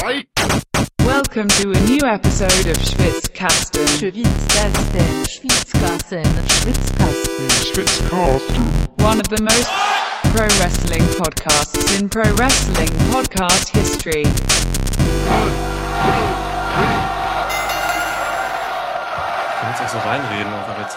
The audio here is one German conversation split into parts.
Welcome to a new episode of Schwitzkasten. Schwitzkasten. Schwitzkasten. Schwitzkasten. Schwitzkasten. One of the most pro wrestling podcasts in pro wrestling podcast history. Du kannst auch so reinreden, einfach jetzt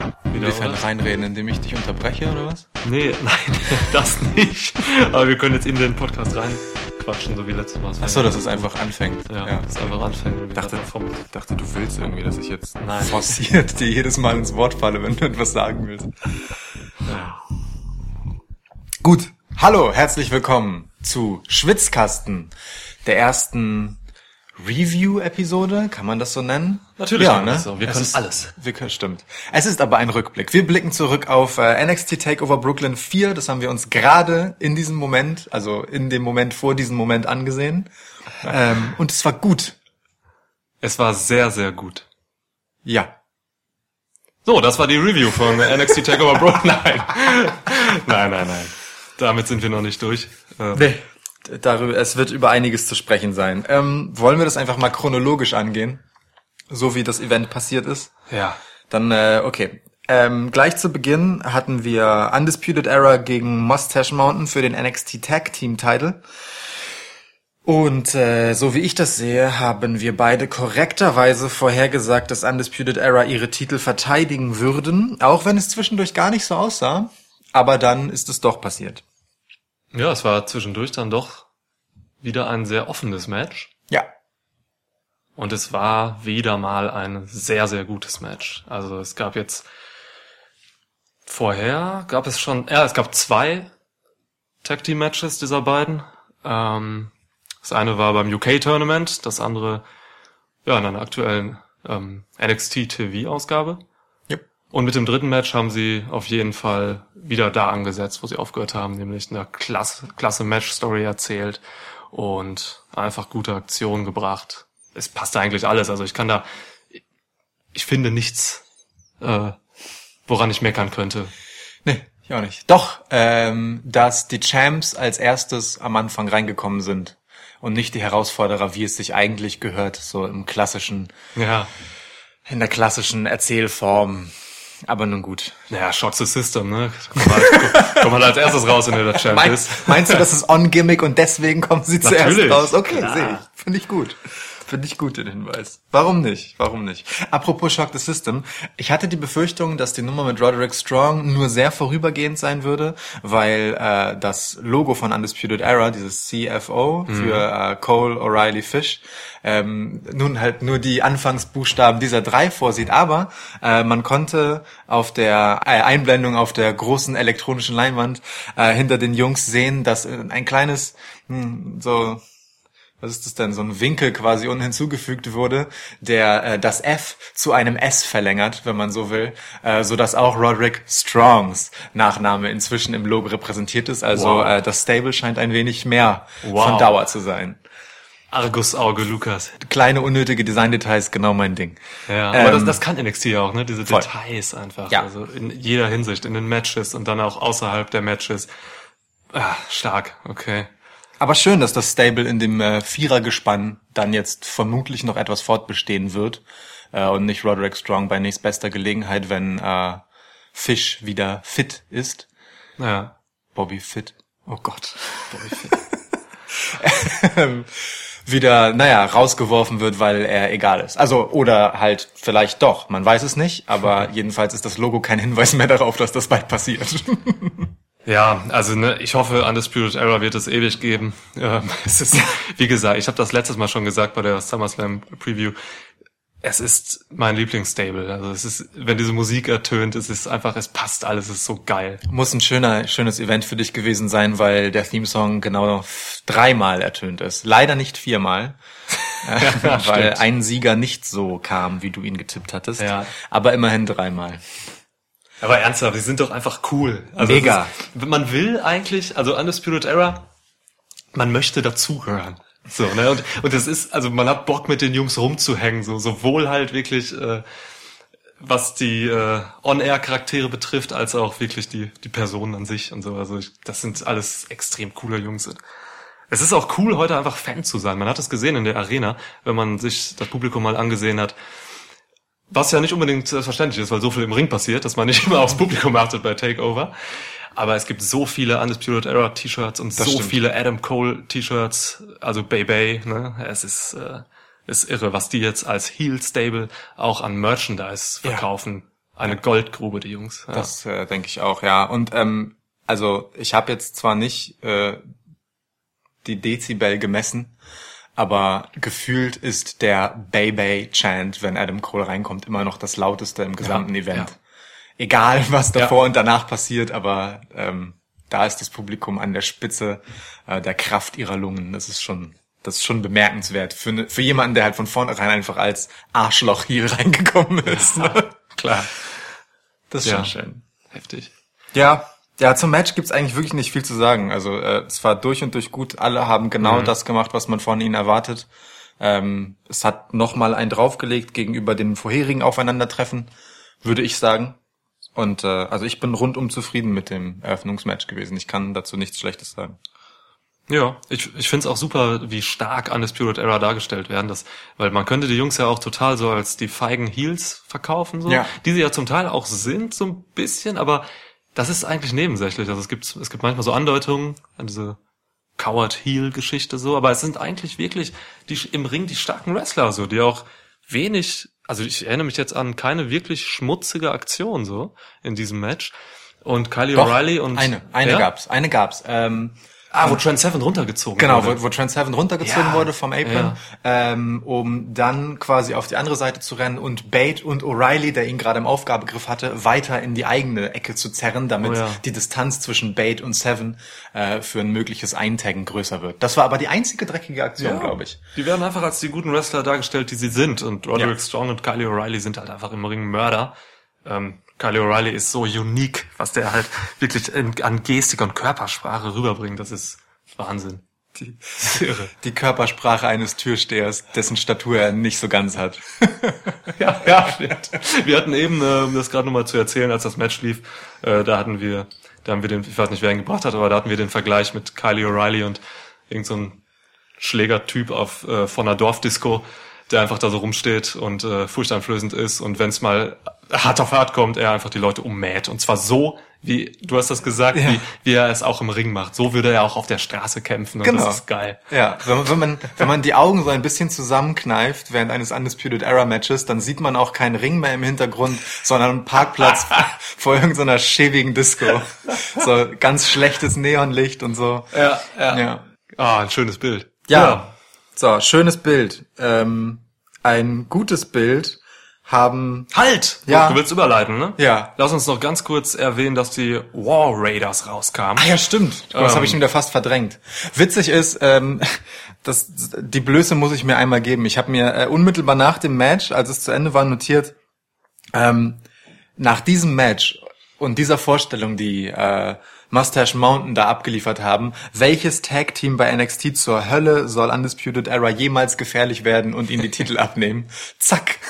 so. Inwiefern reinreden, indem ich dich unterbreche oder was? Nee, nein, das nicht. Aber wir können jetzt in den Podcast rein. Quatschen, so wie letztes Mal. Achso, dass es einfach anfängt. Ja, dass es einfach anfängt. Ich dachte, du willst irgendwie, dass ich jetzt forciert dir jedes Mal ins Wort falle, wenn du etwas sagen willst. Ja. Gut, hallo, herzlich willkommen zu Schwitzkasten, der ersten Review-Episode, kann man das so nennen? Natürlich, ja, ne? So. Wir können alles. Wir können, stimmt. Es ist aber ein Rückblick. Wir blicken zurück auf NXT Takeover Brooklyn 4. Das haben wir uns gerade in diesem Moment, also in dem Moment vor diesem Moment angesehen. Und es war gut. Es war sehr, sehr gut. Ja. So, das war die Review von NXT Takeover Brooklyn. Nein. Damit sind wir noch nicht durch. Nee. Darüber, es wird über einiges zu sprechen sein. Wollen wir das einfach mal chronologisch angehen? So wie das Event passiert ist? Ja. Dann, okay. Gleich zu Beginn hatten wir Undisputed Era gegen Mustache Mountain für den NXT Tag Team Title. Und so wie ich das sehe, haben wir beide korrekterweise vorhergesagt, dass Undisputed Era ihre Titel verteidigen würden. Auch wenn es zwischendurch gar nicht so aussah. Aber dann ist es doch passiert. Ja, es war zwischendurch dann doch wieder ein sehr offenes Match. Ja. Und es war wieder mal ein sehr, sehr gutes Match. Also es gab jetzt es gab zwei Tag-Team-Matches dieser beiden. Das eine war beim UK-Tournament, das andere ja in einer aktuellen NXT-TV-Ausgabe. Und mit dem dritten Match haben sie auf jeden Fall wieder da angesetzt, wo sie aufgehört haben, nämlich eine klasse Match-Story erzählt und einfach gute Aktionen gebracht. Es passte eigentlich alles. Also ich finde nichts, woran ich meckern könnte. Nee, ich auch nicht. Doch, dass die Champs als erstes am Anfang reingekommen sind und nicht die Herausforderer, wie es sich eigentlich gehört, so im klassischen, in der klassischen Erzählform. Aber nun gut. Naja, Shock the System, ne? Kommt halt als erstes raus, wenn du der Champ bist. Meinst du, das ist on-Gimmick und deswegen kommen sie zuerst raus? Okay, sehe ich. Finde ich gut. Finde ich gut, den Hinweis. Warum nicht? Apropos Shock the System. Ich hatte die Befürchtung, dass die Nummer mit Roderick Strong nur sehr vorübergehend sein würde, weil das Logo von Undisputed Era, dieses CFO für Cole, O'Reilly, Fish, nun halt nur die Anfangsbuchstaben dieser drei vorsieht. Aber man konnte auf der Einblendung auf der großen elektronischen Leinwand hinter den Jungs sehen, dass ein kleines so... Was ist das denn? So ein Winkel quasi unten hinzugefügt wurde, der das F zu einem S verlängert, wenn man so will, sodass auch Roderick Strongs Nachname inzwischen im Logo repräsentiert ist. Also das Stable scheint ein wenig mehr von Dauer zu sein. Argusauge, Lukas. Kleine unnötige Design-Details, genau mein Ding. Ja, aber das kann NXT ja auch, ne? Diese voll. Details einfach. Ja. Also in jeder Hinsicht, in den Matches und dann auch außerhalb der Matches. Ah, stark, okay. Aber schön, dass das Stable in dem Vierergespann dann jetzt vermutlich noch etwas fortbestehen wird und nicht Roderick Strong bei nächstbester Gelegenheit, wenn Fish wieder fit ist. Ja. Bobby fit. Oh Gott. Bobby fit. Wieder, rausgeworfen wird, weil er egal ist. Also, oder halt vielleicht doch, man weiß es nicht, aber jedenfalls ist das Logo kein Hinweis mehr darauf, dass das bald passiert. Ja, also ich hoffe, Undisputed Era wird es ewig geben. Es ist, wie gesagt, ich habe das letztes Mal schon gesagt bei der SummerSlam Preview. Es ist mein Lieblingsstable. Also es ist, wenn diese Musik ertönt, es ist einfach, es passt alles, es ist so geil. Muss ein schönes Event für dich gewesen sein, weil der Theme-Song genau dreimal ertönt ist. Leider nicht viermal. Ja, weil ein Sieger nicht so kam, wie du ihn getippt hattest. Ja. Aber immerhin dreimal. Aber ernsthaft, die sind doch einfach cool. Also mega. Ist, man will eigentlich, also Undisputed Era, man möchte dazugehören. So, ne? Und das ist, also man hat Bock mit den Jungs rumzuhängen, so, sowohl halt wirklich, was die On-Air-Charaktere betrifft, als auch wirklich die Personen an sich und so. Also das sind alles extrem coole Jungs. Es ist auch cool, heute einfach Fan zu sein. Man hat es gesehen in der Arena, wenn man sich das Publikum mal angesehen hat. Was ja nicht unbedingt selbstverständlich ist, weil so viel im Ring passiert, dass man nicht immer aufs Publikum achtet bei Takeover. Aber es gibt so viele Undisputed Era T-Shirts und das so stimmt. Viele Adam Cole T-Shirts, also Bayley, ne? Es ist irre, was die jetzt als Heel Stable auch an Merchandise verkaufen. Ja. Eine Goldgrube, die Jungs. Ja. Das denke ich auch, ja. Und also ich habe jetzt zwar nicht die Dezibel gemessen, aber gefühlt ist der Bayley-Chant, wenn Adam Cole reinkommt, immer noch das lauteste im gesamten Event. Ja. Egal, was davor und danach passiert, aber da ist das Publikum an der Spitze der Kraft ihrer Lungen. Das ist schon bemerkenswert für jemanden, der halt von vornherein einfach als Arschloch hier reingekommen ist. Ja, ne? Klar. Das ist schon schön. Heftig. Ja, zum Match gibt's eigentlich wirklich nicht viel zu sagen. Also es war durch und durch gut. Alle haben genau das gemacht, was man von ihnen erwartet. Es hat nochmal einen draufgelegt gegenüber dem vorherigen Aufeinandertreffen, würde ich sagen. Und also ich bin rundum zufrieden mit dem Eröffnungsmatch gewesen. Ich kann dazu nichts Schlechtes sagen. Ja, ich find's auch super, wie stark Undisputed Era dargestellt werden, weil man könnte die Jungs ja auch total so als die feigen Heels verkaufen, so, die sie ja zum Teil auch sind, so ein bisschen, aber das ist eigentlich nebensächlich. Also es gibt manchmal so Andeutungen an diese Coward-Heel-Geschichte so, aber es sind eigentlich wirklich die im Ring die starken Wrestler so, die auch wenig, also ich erinnere mich jetzt an keine wirklich schmutzige Aktion so in diesem Match. Und Kyle O'Reilly und eine gab's. Wo Trent Seven runtergezogen wurde. Genau, wo Trent Seven runtergezogen wurde vom Apron, um dann quasi auf die andere Seite zu rennen und Bate und O'Reilly, der ihn gerade im Aufgabegriff hatte, weiter in die eigene Ecke zu zerren, damit die Distanz zwischen Bate und Seven für ein mögliches Eintaggen größer wird. Das war aber die einzige dreckige Aktion, glaube ich. Die werden einfach als die guten Wrestler dargestellt, die sie sind. Und Roderick Strong und Kyle O'Reilly sind halt einfach im Ring Mörder. Kyle O'Reilly ist so unique, was der halt wirklich an Gestik und Körpersprache rüberbringt. Das ist Wahnsinn. Die Körpersprache eines Türstehers, dessen Statur er nicht so ganz hat. Wir hatten eben, um das gerade nochmal zu erzählen, als das Match lief, da haben wir den, ich weiß nicht, wer ihn gebracht hat, aber da hatten wir den Vergleich mit Kyle O'Reilly und irgend so ein Schlägertyp von einer Dorfdisco, der einfach da so rumsteht und furchteinflößend ist und wenn es mal hart auf hart kommt, er einfach die Leute ummäht. Und zwar so, wie du hast das gesagt, wie er es auch im Ring macht. So würde er auch auf der Straße kämpfen und das ist geil. Ja, wenn man die Augen so ein bisschen zusammenkneift während eines Undisputed Era Matches, dann sieht man auch keinen Ring mehr im Hintergrund, sondern einen Parkplatz vor irgendeiner schäbigen Disco. So ganz schlechtes Neonlicht und so. Ja. Ah, ein schönes Bild. Ja. So, schönes Bild. Ein gutes Bild haben... Halt! Ja. Du willst überleiten, ne? Ja. Lass uns noch ganz kurz erwähnen, dass die War Raiders rauskamen. Ah ja, stimmt. Das habe ich wieder fast verdrängt. Witzig ist, die Blöße muss ich mir einmal geben. Ich habe mir unmittelbar nach dem Match, als es zu Ende war, notiert, nach diesem Match und dieser Vorstellung, die... Mustache Mountain da abgeliefert haben. Welches Tag-Team bei NXT zur Hölle soll Undisputed Era jemals gefährlich werden und ihnen die Titel abnehmen? Zack!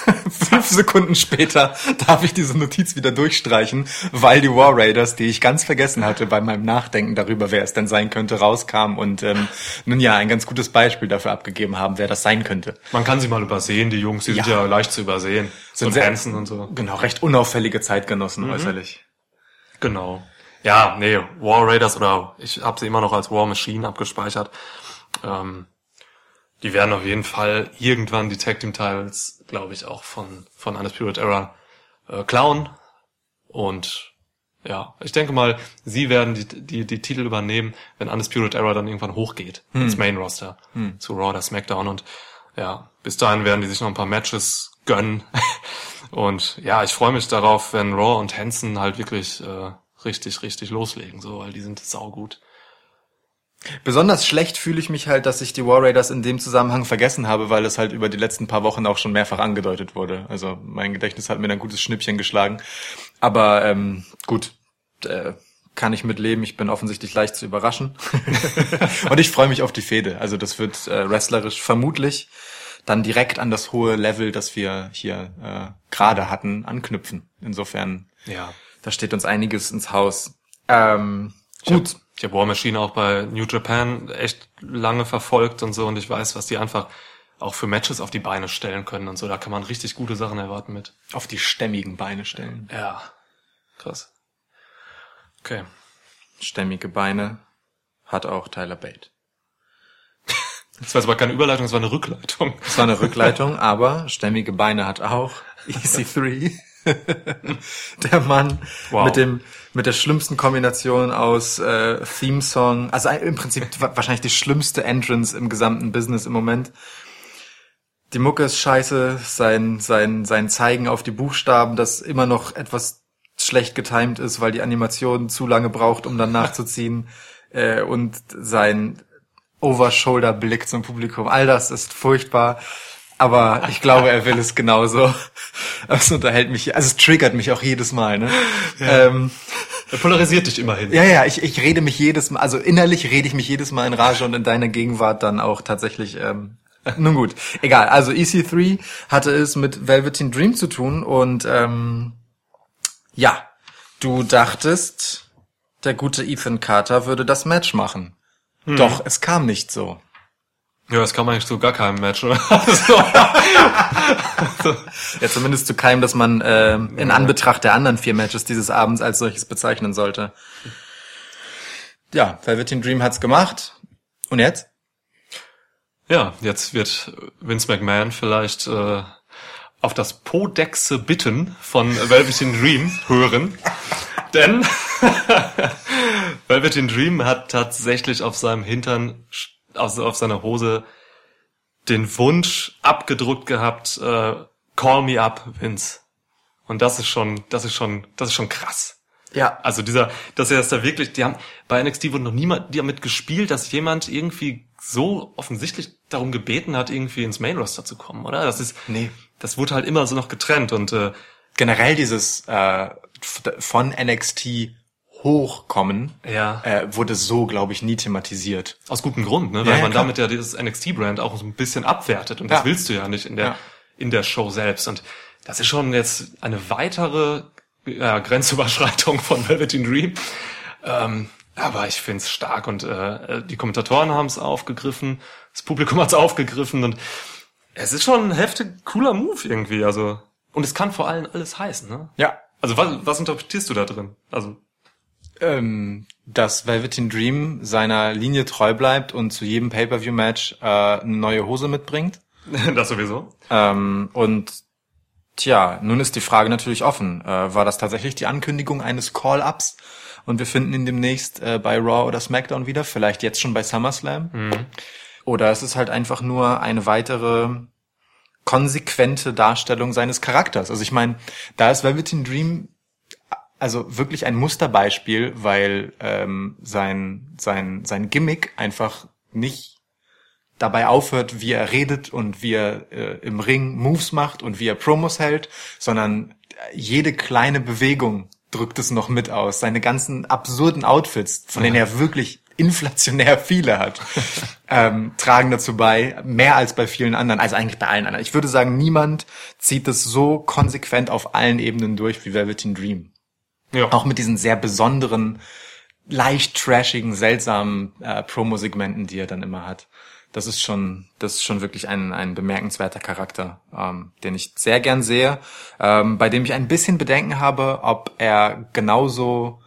5 Sekunden später darf ich diese Notiz wieder durchstreichen, weil die War Raiders, die ich ganz vergessen hatte bei meinem Nachdenken darüber, wer es denn sein könnte, rauskam und nun ja, ein ganz gutes Beispiel dafür abgegeben haben, wer das sein könnte. Man kann sie mal übersehen, die Jungs, die sind ja leicht zu übersehen. Sind so Hansen und so. Genau, recht unauffällige Zeitgenossen äußerlich. Genau. Ja, nee, War Raiders oder ich habe sie immer noch als War Machine abgespeichert. Die werden auf jeden Fall irgendwann die Tag Team Titles, glaube ich, auch von Undisputed Era klauen. Und ja, ich denke mal, sie werden die Titel übernehmen, wenn Undisputed Era dann irgendwann hochgeht ins Main Roster zu Raw oder Smackdown. Und ja, bis dahin werden die sich noch ein paar Matches gönnen. Und ja, ich freue mich darauf, wenn Raw und Hansen halt wirklich richtig loslegen, so, weil die sind saugut. Besonders schlecht fühle ich mich halt, dass ich die War Raiders in dem Zusammenhang vergessen habe, weil es halt über die letzten paar Wochen auch schon mehrfach angedeutet wurde. Also mein Gedächtnis hat mir ein gutes Schnippchen geschlagen. Aber gut, kann ich mitleben. Ich bin offensichtlich leicht zu überraschen. Und ich freue mich auf die Fehde. Also das wird wrestlerisch vermutlich dann direkt an das hohe Level, das wir hier gerade hatten, anknüpfen. Insofern... Ja. Da steht uns einiges ins Haus. Gut. Ich habe War Machine auch bei New Japan echt lange verfolgt und so, und ich weiß, was die einfach auch für Matches auf die Beine stellen können und so. Da kann man richtig gute Sachen erwarten mit. Auf die stämmigen Beine stellen. Ja, krass. Okay. Stämmige Beine hat auch Tyler Bate. Das war aber keine Überleitung, das war eine Rückleitung. Das war eine Rückleitung, aber stämmige Beine hat auch EC3. Der Mann mit der schlimmsten Kombination aus Theme-Song, also im Prinzip wahrscheinlich die schlimmste Entrance im gesamten Business im Moment. Die Mucke ist scheiße, sein Zeigen auf die Buchstaben, das immer noch etwas schlecht getimed ist, weil die Animation zu lange braucht, um dann nachzuziehen, und sein Overshoulder-Blick zum Publikum. All das ist furchtbar. Aber ich glaube, er will es genauso. Es unterhält mich, also es triggert mich auch jedes Mal, ne? Ja. Er polarisiert dich immerhin. Ja, ich rede mich jedes Mal, also innerlich rede ich mich jedes Mal in Rage und in deiner Gegenwart dann auch tatsächlich, nun gut, egal. Also EC3 hatte es mit Velveteen Dream zu tun und, ja, du dachtest, der gute Ethan Carter würde das Match machen. Hm. Doch, es kam nicht so. Ja, es kam eigentlich zu gar keinem Match, oder? Ja, zumindest zu keinem, dass man in Anbetracht der anderen 4 Matches dieses Abends als solches bezeichnen sollte. Ja, Velveteen Dream hat's gemacht. Und jetzt? Ja, jetzt wird Vince McMahon vielleicht auf das Podexe Bitten von Velveteen Dream hören. Denn Velveteen Dream hat tatsächlich auf seinem Hintern, also auf seiner Hose, den Wunsch abgedruckt gehabt, call me up, Vince. Und das ist schon krass. Ja. Also die haben, bei NXT wurde noch niemand damit gespielt, dass jemand irgendwie so offensichtlich darum gebeten hat, irgendwie ins Main Roster zu kommen, oder? Das wurde halt immer so noch getrennt und, generell dieses, von NXT Hochkommen, wurde so, glaube ich, nie thematisiert. Aus gutem Grund, ne? Weil man klar, damit ja dieses NXT-Brand auch so ein bisschen abwertet. Und das willst du ja nicht in der Show selbst. Und das ist schon jetzt eine weitere Grenzüberschreitung von Velveteen Dream. Aber ich find's stark. Und die Kommentatoren haben's aufgegriffen. Das Publikum hat's aufgegriffen. Und es ist schon ein heftig cooler Move irgendwie. Also, und es kann vor allem alles heißen, ne? Ja. Also was interpretierst du da drin? Also dass Velveteen Dream seiner Linie treu bleibt und zu jedem Pay-Per-View-Match eine neue Hose mitbringt. Das sowieso. Und nun ist die Frage natürlich offen. War das tatsächlich die Ankündigung eines Call-Ups? Und wir finden ihn demnächst bei Raw oder Smackdown wieder, vielleicht jetzt schon bei SummerSlam. Mhm. Oder es ist halt einfach nur eine weitere konsequente Darstellung seines Charakters. Also ich meine, da ist Velveteen Dream also wirklich ein Musterbeispiel, weil sein Gimmick einfach nicht dabei aufhört, wie er redet und wie er im Ring Moves macht und wie er Promos hält, sondern jede kleine Bewegung drückt es noch mit aus. Seine ganzen absurden Outfits, von denen er wirklich inflationär viele hat, tragen dazu bei, mehr als bei vielen anderen, also eigentlich bei allen anderen. Ich würde sagen, niemand zieht es so konsequent auf allen Ebenen durch wie Velveteen Dream. Ja. Auch mit diesen sehr besonderen, leicht trashigen, seltsamen Promo-Segmenten, die er dann immer hat. Das ist schon wirklich ein bemerkenswerter Charakter, den ich sehr gern sehe, bei dem ich ein bisschen Bedenken habe, ob er genauso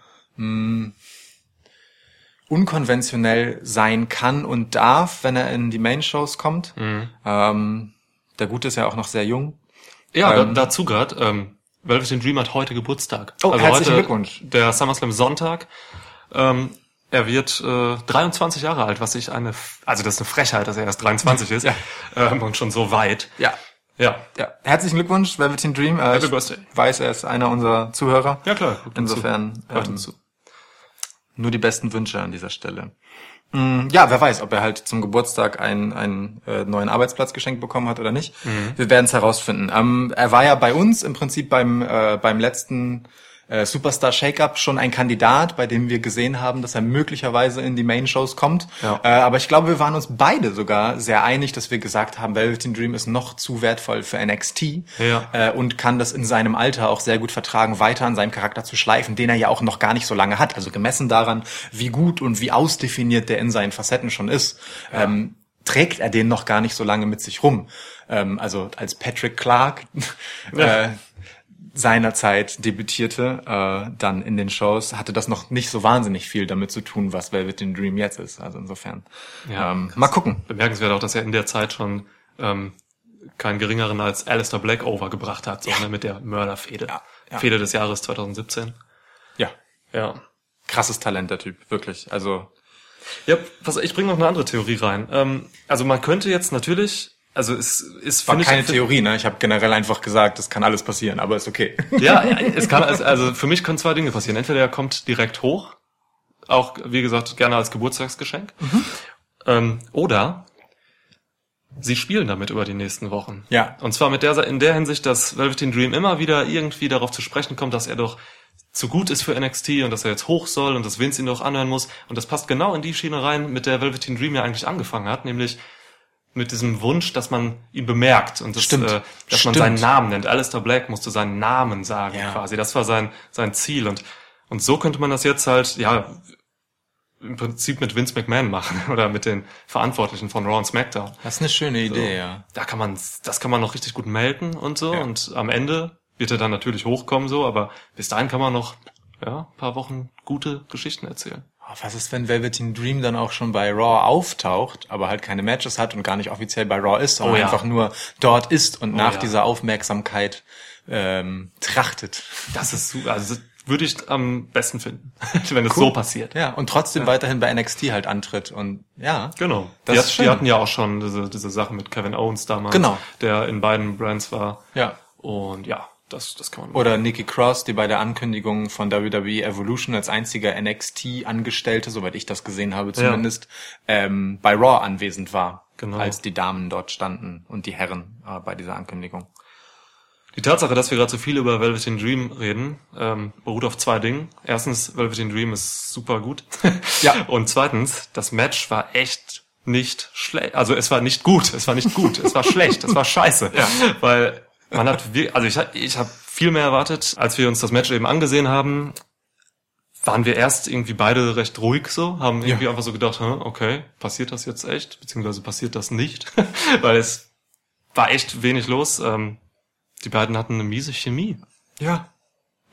unkonventionell sein kann und darf, wenn er in die Main-Shows kommt. Mhm. Der Gute ist ja auch noch sehr jung. Ja, dazu gerade. Velveteen Dream hat heute Geburtstag. Oh, also herzlichen Glückwunsch. Der SummerSlam Sonntag. Er wird 23 Jahre alt, was ich also das ist eine Frechheit, dass er erst 23 ist. Ja. Und schon so weit. Ja. Herzlichen Glückwunsch, Velveteen Dream. Happy Birthday. Ich weiß, er ist einer unserer Zuhörer. Ja, klar. Insofern nur die besten Wünsche an dieser Stelle. Ja, wer weiß, ob er halt zum Geburtstag einen neuen Arbeitsplatz geschenkt bekommen hat oder nicht. Mhm. Wir werden es herausfinden. Er war ja bei uns im Prinzip beim letzten Superstar Shake-Up schon ein Kandidat, bei dem wir gesehen haben, dass er möglicherweise in die Main-Shows kommt. Ja. Aber ich glaube, wir waren uns beide sogar sehr einig, dass wir gesagt haben, Velveteen Dream ist noch zu wertvoll für NXT und kann das in seinem Alter auch sehr gut vertragen, weiter an seinem Charakter zu schleifen, den er ja auch noch gar nicht so lange hat. Also gemessen daran, wie gut und wie ausdefiniert der in seinen Facetten schon ist, trägt er den noch gar nicht so lange mit sich rum. Also als Patrick Clark seinerzeit debütierte, dann in den Shows, hatte das noch nicht so wahnsinnig viel damit zu tun, was Velveteen Dream jetzt ist. Also insofern, mal gucken. Bemerkenswert auch, dass er in der Zeit schon keinen geringeren als Alistair Black overgebracht hat, sondern mit der Mörderfehde. Ja. Ja. Fehde des Jahres 2017. Ja. Ja. Krasses Talent, der Typ, wirklich. Also ja, pass, ich bringe noch eine andere Theorie rein. Also man könnte jetzt natürlich... Also es ist war keine Theorie, ne? Ich habe generell einfach gesagt, es kann alles passieren, aber ist okay. Ja, es kann also für mich können zwei Dinge passieren. Entweder er kommt direkt hoch, auch wie gesagt gerne als Geburtstagsgeschenk, oder sie spielen damit über die nächsten Wochen. Ja. Und zwar mit der in der Hinsicht, dass Velveteen Dream immer wieder irgendwie darauf zu sprechen kommt, dass er doch zu gut ist für NXT und dass er jetzt hoch soll und dass Vince ihn doch anhören muss. Und das passt genau in die Schiene rein, mit der Velveteen Dream ja eigentlich angefangen hat, nämlich mit diesem Wunsch, dass man ihn bemerkt und dass man seinen Namen nennt. Alistair Black musste seinen Namen sagen quasi. Das war sein Ziel. Und so könnte man das jetzt halt im Prinzip mit Vince McMahon machen oder mit den Verantwortlichen von Raw und Smackdown. Das ist eine schöne Idee, das kann man noch richtig gut melden und so. Ja. Und am Ende wird er dann natürlich hochkommen, so, aber bis dahin kann man noch ein paar Wochen gute Geschichten erzählen. Was ist, wenn Velveteen Dream dann auch schon bei Raw auftaucht, aber halt keine Matches hat und gar nicht offiziell bei Raw ist, sondern einfach nur dort ist und nach dieser Aufmerksamkeit trachtet? Das ist super. Also das würde ich am besten finden, wenn es so passiert. Ja, und trotzdem weiterhin bei NXT halt antritt und genau. Die hatten ja auch schon diese Sache mit Kevin Owens damals, der in beiden Brands war. Ja. Und das kann man machen. Oder Nikki Cross, die bei der Ankündigung von WWE Evolution als einziger NXT-Angestellte, soweit ich das gesehen habe zumindest, bei Raw anwesend war, als die Damen dort standen und die Herren bei dieser Ankündigung. Die Tatsache, dass wir gerade so viel über Velveteen Dream reden, beruht auf zwei Dingen. Erstens, Velveteen Dream ist super gut. Und zweitens, das Match war echt nicht schlecht. Also es war nicht gut, es war nicht gut, es war schlecht, es war scheiße. Ja. Weil... Man hat, ich habe viel mehr erwartet, als wir uns das Match eben angesehen haben. Waren wir erst irgendwie beide recht ruhig so, haben irgendwie einfach so gedacht, okay, passiert das jetzt echt, beziehungsweise passiert das nicht, weil es war echt wenig los. Die beiden hatten eine miese Chemie. Ja,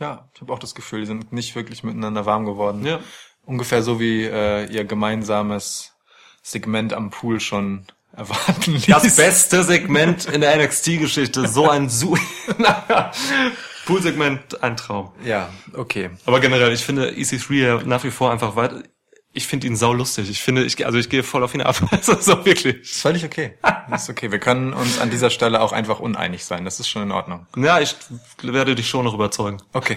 ich habe auch das Gefühl, die sind nicht wirklich miteinander warm geworden. Ja. Ungefähr so wie ihr gemeinsames Segment am Pool schon erwarten ließ. Das beste Segment in der NXT-Geschichte. So ein Pool-Segment, ein Traum. Ja, okay. Aber generell, ich finde EC3 ja nach wie vor einfach weiter. Ich finde ihn saulustig. Ich gehe voll auf ihn ab. Das ist so wirklich. Das ist völlig okay. Das ist okay. Wir können uns an dieser Stelle auch einfach uneinig sein. Das ist schon in Ordnung. Ja, ich werde dich schon noch überzeugen. Okay.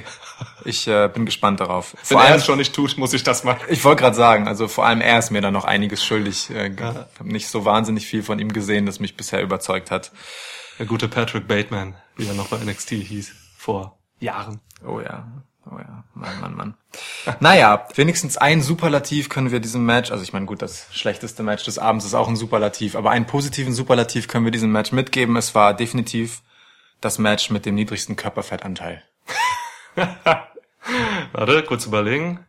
Ich bin gespannt darauf. Vor allem, er es schon nicht tut, muss ich das machen. Ich wollte gerade sagen, also vor allem er ist mir da noch einiges schuldig. Ich habe nicht so wahnsinnig viel von ihm gesehen, das mich bisher überzeugt hat. Der gute Patrick Bateman, wie er noch bei NXT hieß, vor Jahren. Oh ja, Mann. Naja, wenigstens ein Superlativ können wir diesem Match, also ich meine, gut, das schlechteste Match des Abends ist auch ein Superlativ, aber einen positiven Superlativ können wir diesem Match mitgeben. Es war definitiv das Match mit dem niedrigsten Körperfettanteil. Warte, kurz überlegen.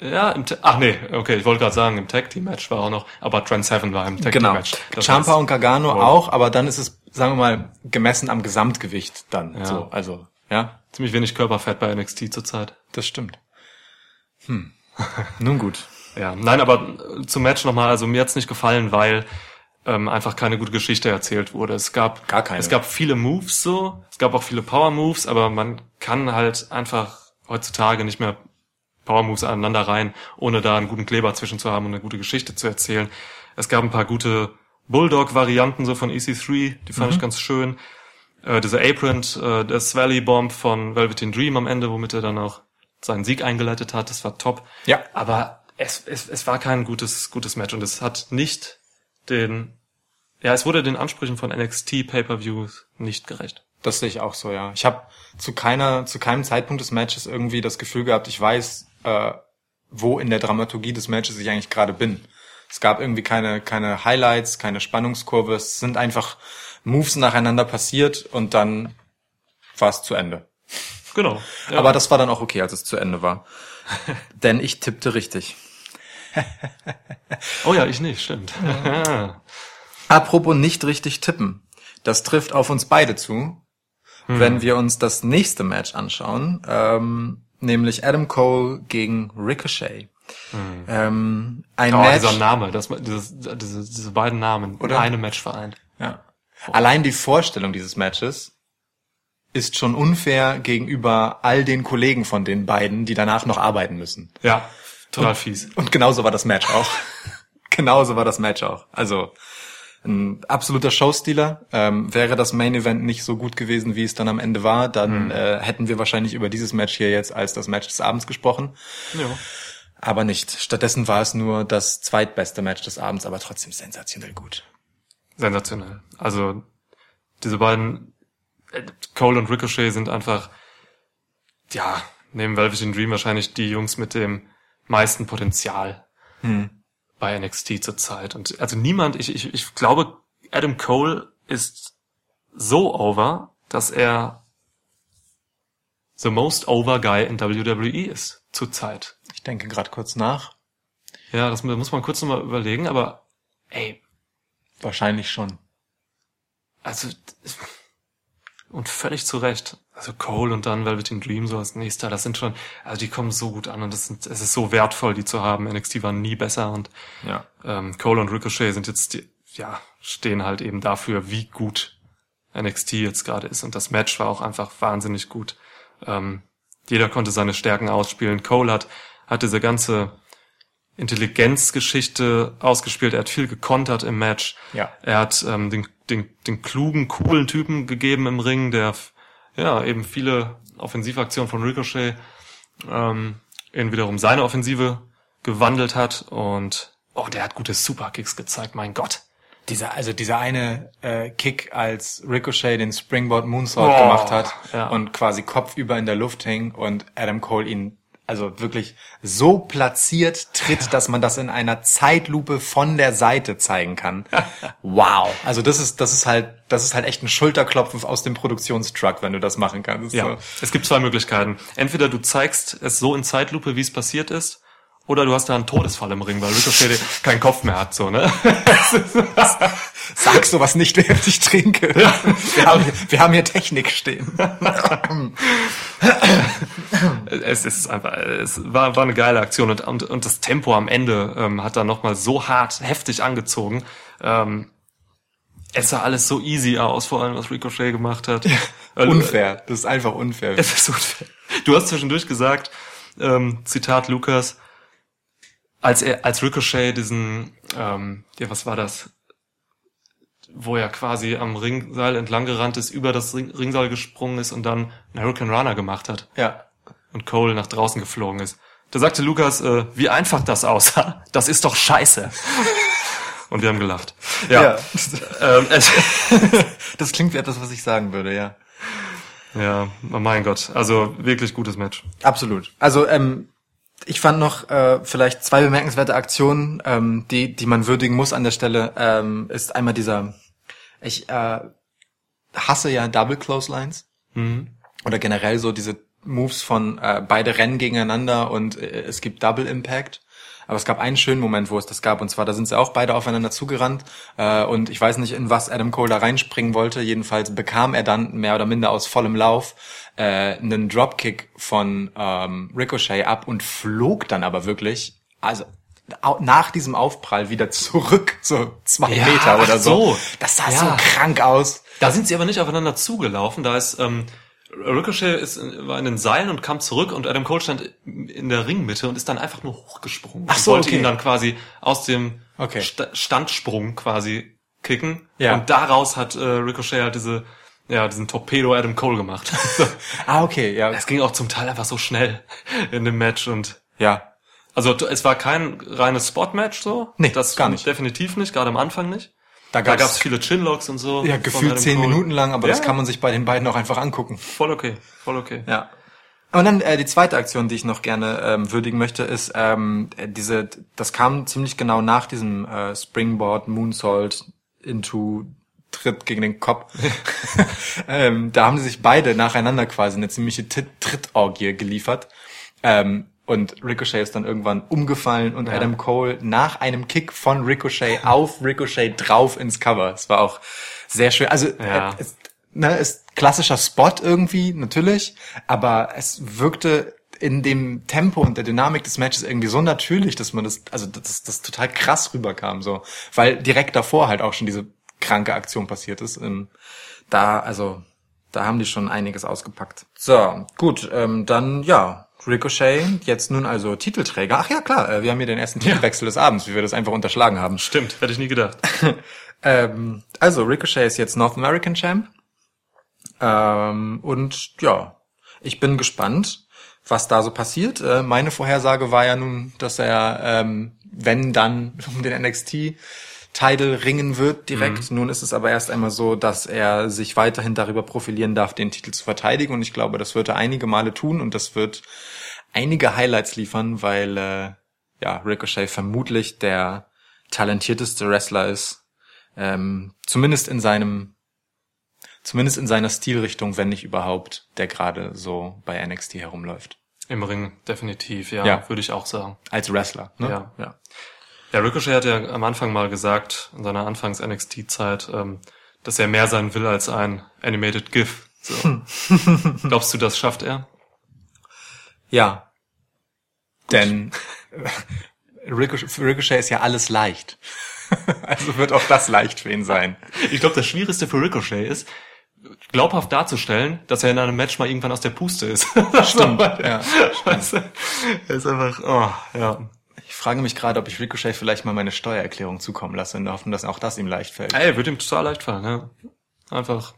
Ja, ich wollte gerade sagen, im Tag-Team-Match war auch noch, aber Trent Seven war im Tag-Team-Match. Genau, Ciampa und Gargano auch, aber dann ist es, sagen wir mal, gemessen am Gesamtgewicht dann. Ja. So, also, ziemlich wenig Körperfett bei NXT zurzeit. Das stimmt. Nun gut. Ja, nein, aber zum Match nochmal. Also mir hat's nicht gefallen, weil einfach keine gute Geschichte erzählt wurde. Es gab gar keine. Es gab viele Moves so. Es gab auch viele Power Moves, aber man kann halt einfach heutzutage nicht mehr Power Moves aneinander rein, ohne da einen guten Kleber zwischen zu haben und eine gute Geschichte zu erzählen. Es gab ein paar gute Bulldog-Varianten so von EC3. Die fand ich ganz schön. Dieser Apron, das Valley Bomb von Velveteen Dream am Ende, womit er dann auch seinen Sieg eingeleitet hat, das war top. Ja. Aber es war kein gutes Match und es hat nicht es wurde den Ansprüchen von NXT Pay-per-Views nicht gerecht. Das sehe ich auch so, ja. Ich habe zu keinem Zeitpunkt des Matches irgendwie das Gefühl gehabt, ich weiß, wo in der Dramaturgie des Matches ich eigentlich gerade bin. Es gab irgendwie keine Highlights, keine Spannungskurve. Es sind einfach Moves nacheinander passiert und dann war es zu Ende. Genau. Ja. Aber das war dann auch okay, als es zu Ende war. Denn ich tippte richtig. Oh ja, ich nicht, stimmt. Ja. Apropos nicht richtig tippen. Das trifft auf uns beide zu, wenn wir uns das nächste Match anschauen, nämlich Adam Cole gegen Ricochet. Ein Match. Dieser Name, diese beiden Namen in einem Match vereint. Ja. Oh. Allein die Vorstellung dieses Matches ist schon unfair gegenüber all den Kollegen von den beiden, die danach noch arbeiten müssen. Ja, total fies. Und genauso war das Match auch. Also ein absoluter Showstealer. Wäre das Main Event nicht so gut gewesen, wie es dann am Ende war, dann hätten wir wahrscheinlich über dieses Match hier jetzt als das Match des Abends gesprochen. Ja. Aber nicht. Stattdessen war es nur das zweitbeste Match des Abends, aber trotzdem sensationell gut. Sensationell. Also diese beiden... Cole und Ricochet sind einfach, ja, neben Velveteen Dream wahrscheinlich die Jungs mit dem meisten Potenzial bei NXT zurzeit. Und also niemand, ich glaube, Adam Cole ist so over, dass er the most over guy in WWE ist zurzeit. Ich denke gerade kurz nach. Ja, das muss man kurz nochmal überlegen, aber ey. Wahrscheinlich schon. Also... Und völlig zu Recht. Also Cole und dann Velveteen Dream so als nächster, das sind schon, also die kommen so gut an und es ist so wertvoll, die zu haben. NXT war nie besser und ja. Cole und Ricochet sind jetzt, stehen halt eben dafür, wie gut NXT jetzt gerade ist. Und das Match war auch einfach wahnsinnig gut. Jeder konnte seine Stärken ausspielen. Cole hat diese ganze Intelligenzgeschichte ausgespielt. Er hat viel gekontert im Match. Ja. Er hat den klugen, coolen Typen gegeben im Ring, der eben viele Offensivaktionen von Ricochet in wiederum seine Offensive gewandelt hat und der hat gute Superkicks gezeigt, mein Gott. Dieser eine Kick, als Ricochet den Springboard Moonsault gemacht hat und quasi kopfüber in der Luft hing und Adam Cole ihn also wirklich so platziert tritt, dass man das in einer Zeitlupe von der Seite zeigen kann. Wow. Also das ist halt echt ein Schulterklopfen aus dem Produktionstruck, wenn du das machen kannst. Ja. So. Es gibt zwei Möglichkeiten. Entweder du zeigst es so in Zeitlupe, wie es passiert ist, oder du hast da einen Todesfall im Ring, weil Ricochet keinen Kopf mehr hat, so, ne? Sag sowas nicht, während ich trinke. Ja. Wir haben hier Technik stehen. Es ist einfach, es war eine geile Aktion und das Tempo am Ende hat dann nochmal so hart, heftig angezogen. Es sah alles so easy aus, vor allem was Ricochet gemacht hat. Ja, unfair. Das ist einfach unfair. Es ist unfair. Du hast zwischendurch gesagt, Zitat Lukas, als Ricochet diesen, was war das? Wo er quasi am Ringseil entlang gerannt ist, über das Ringseil gesprungen ist und dann einen Hurricane Rana gemacht hat. Ja. Und Cole nach draußen geflogen ist. Da sagte Lukas, wie einfach das aussah. Das ist doch scheiße. Und wir haben gelacht. Ja. Das klingt wie etwas, was ich sagen würde, ja. Ja, oh mein Gott. Also wirklich gutes Match. Absolut. Also, ich fand noch vielleicht zwei bemerkenswerte Aktionen, die man würdigen muss an der Stelle, ist einmal dieser, ich hasse ja Double Clotheslines oder generell so diese Moves von beide rennen gegeneinander und es gibt Double Impact. Aber es gab einen schönen Moment, wo es das gab. Und zwar, da sind sie auch beide aufeinander zugerannt. Und ich weiß nicht, in was Adam Cole da reinspringen wollte. Jedenfalls bekam er dann mehr oder minder aus vollem Lauf einen Dropkick von Ricochet ab und flog dann aber wirklich, also nach diesem Aufprall wieder zurück, so 2 Meter oder so. Das sah so krank aus. Da sind sie aber nicht aufeinander zugelaufen. Da ist... Ricochet war in den Seilen und kam zurück und Adam Cole stand in der Ringmitte und ist dann einfach nur hochgesprungen. Ach so, und wollte ihn dann quasi aus dem Standsprung quasi kicken. Ja. Und daraus hat Ricochet halt diesen Torpedo Adam Cole gemacht. Ja. Es ging auch zum Teil einfach so schnell in dem Match und ja. Also es war kein reines Spot-Match so. Nee, das gar nicht. Definitiv nicht, gerade am Anfang nicht. Da gab es viele Chinlocks und so. Ja, gefühlt 10 Minuten lang, aber das kann man sich bei den beiden auch einfach angucken. Voll okay. Ja. Und dann die zweite Aktion, die ich noch gerne würdigen möchte, ist das kam ziemlich genau nach diesem Springboard Moonsault into Tritt gegen den Kopf. Da haben sie sich beide nacheinander quasi eine ziemliche Trittorgie geliefert. Und Ricochet ist dann irgendwann umgefallen und Adam Cole nach einem Kick von Ricochet auf Ricochet drauf ins Cover. Es war auch sehr schön. Also ist klassischer Spot irgendwie, natürlich, aber es wirkte in dem Tempo und der Dynamik des Matches irgendwie so natürlich, dass man das total krass rüberkam, so. Weil direkt davor halt auch schon diese kranke Aktion passiert ist. Da haben die schon einiges ausgepackt. So, gut, Ricochet, jetzt nun also Titelträger. Ach ja, klar, wir haben hier den ersten Titelwechsel des Abends, wie wir das einfach unterschlagen haben. Stimmt, hätte ich nie gedacht. Ricochet ist jetzt North American Champ. Ich bin gespannt, was da so passiert. Meine Vorhersage war ja nun, dass er, wenn dann, um den NXT Title ringen wird direkt. Mhm. Nun ist es aber erst einmal so, dass er sich weiterhin darüber profilieren darf, den Titel zu verteidigen. Und ich glaube, das wird er einige Male tun und das wird einige Highlights liefern, weil Ricochet vermutlich der talentierteste Wrestler ist. Zumindest in seiner Stilrichtung, wenn nicht überhaupt, der gerade so bei NXT herumläuft. Im Ring definitiv, ja. Würde ich auch sagen. Als Wrestler, ne? Ja. Ja, Ricochet hat ja am Anfang mal gesagt, in seiner Anfangs-NXT-Zeit, dass er mehr sein will als ein Animated GIF. So. Glaubst du, das schafft er? Ja. Gut. Denn Ricochet ist ja alles leicht. Also wird auch das leicht für ihn sein. Ich glaube, das Schwierigste für Ricochet ist, glaubhaft darzustellen, dass er in einem Match mal irgendwann aus der Puste ist. Stimmt. Ja. Scheiße. Er ist einfach, Ich frage mich gerade, ob ich Ricochet vielleicht mal meine Steuererklärung zukommen lasse und hoffe, dass auch das ihm leicht fällt. Ey, wird ihm total leicht fallen, ja. Einfach.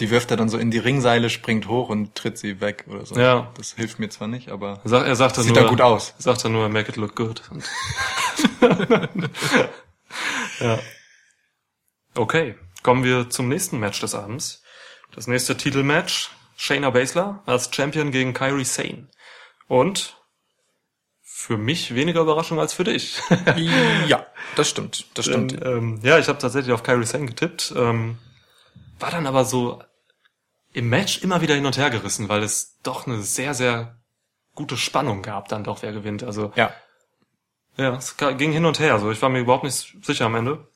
Die wirft er dann so in die Ringseile, springt hoch und tritt sie weg oder so. Ja. Das hilft mir zwar nicht, aber er sagt sieht da gut aus. Er sagt dann nur, make it look good. Ja. Okay, kommen wir zum nächsten Match des Abends. Das nächste Titelmatch, Shayna Baszler als Champion gegen Kairi Sane. Und für mich weniger Überraschung als für dich. Ja, das stimmt. Ich habe tatsächlich auf Kairi Sane getippt. War dann aber so im Match immer wieder hin und her gerissen, weil es doch eine sehr, sehr gute Spannung gab, dann doch, wer gewinnt. Also ja, es ging hin und her. So, ich war mir überhaupt nicht sicher am Ende.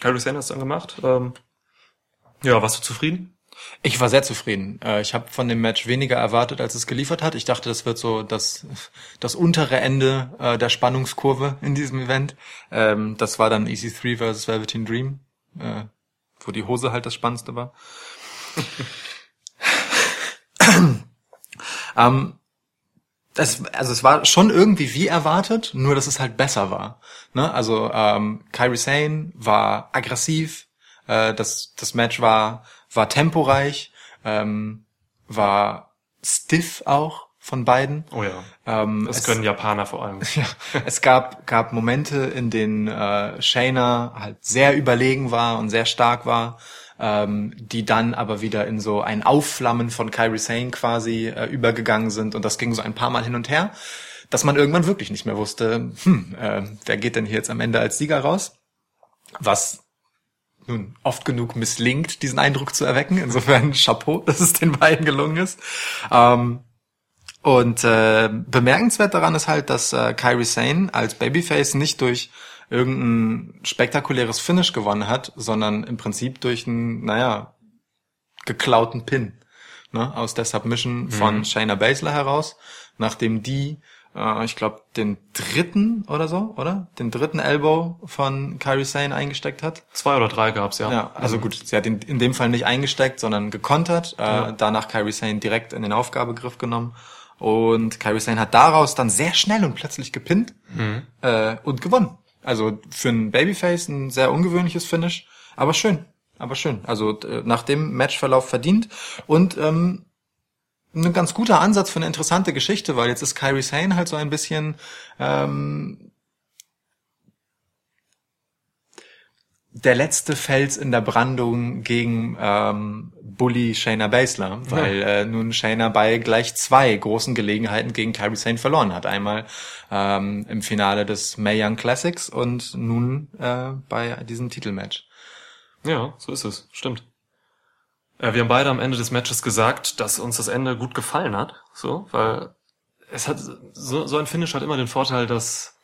Kairi Sane hat es dann gemacht. Warst du zufrieden? Ich war sehr zufrieden. Ich habe von dem Match weniger erwartet, als es geliefert hat. Ich dachte, das wird so das untere Ende der Spannungskurve in diesem Event. Das war dann EC3 versus Velveteen Dream, wo die Hose halt das Spannendste war. Es war schon irgendwie wie erwartet, nur dass es halt besser war. Ne? Also Kairi Sane war aggressiv, das Match war temporeich, war stiff auch von beiden. Oh ja, das können Japaner vor allem. Ja, es gab Momente, in denen Shayna halt sehr überlegen war und sehr stark war, die dann aber wieder in so ein Aufflammen von Kairi Sane quasi übergegangen sind. Und das ging so ein paar Mal hin und her, dass man irgendwann wirklich nicht mehr wusste, wer geht denn hier jetzt am Ende als Sieger raus? Was nun oft genug misslingt, diesen Eindruck zu erwecken. Insofern Chapeau, dass es den beiden gelungen ist. Bemerkenswert daran ist halt, dass Kairi Sane als Babyface nicht durch irgendein spektakuläres Finish gewonnen hat, sondern im Prinzip durch einen, geklauten Pin, ne, aus der Submission von Shayna Baszler heraus, nachdem die ich glaube, den dritten Elbow von Kairi Sane eingesteckt hat. 2 oder 3 gab's, ja. Ja, also gut, sie hat ihn in dem Fall nicht eingesteckt, sondern gekontert. Danach Kairi Sane direkt in den Aufgabegriff genommen. Und Kairi Sane hat daraus dann sehr schnell und plötzlich gepinnt und gewonnen. Also für einen Babyface ein sehr ungewöhnliches Finish, aber schön. Also nach dem Matchverlauf verdient und ein ganz guter Ansatz für eine interessante Geschichte, weil jetzt ist Kairi Sane halt so ein bisschen der letzte Fels in der Brandung gegen Bully Shayna Baszler, weil nun Shayna bei gleich zwei großen Gelegenheiten gegen Kairi Sane verloren hat. Einmal im Finale des Mae Young Classics und nun bei diesem Titelmatch. Ja, so ist es. Stimmt. Wir haben beide am Ende des Matches gesagt, dass uns das Ende gut gefallen hat, so, weil es hat so ein Finish hat immer den Vorteil, dass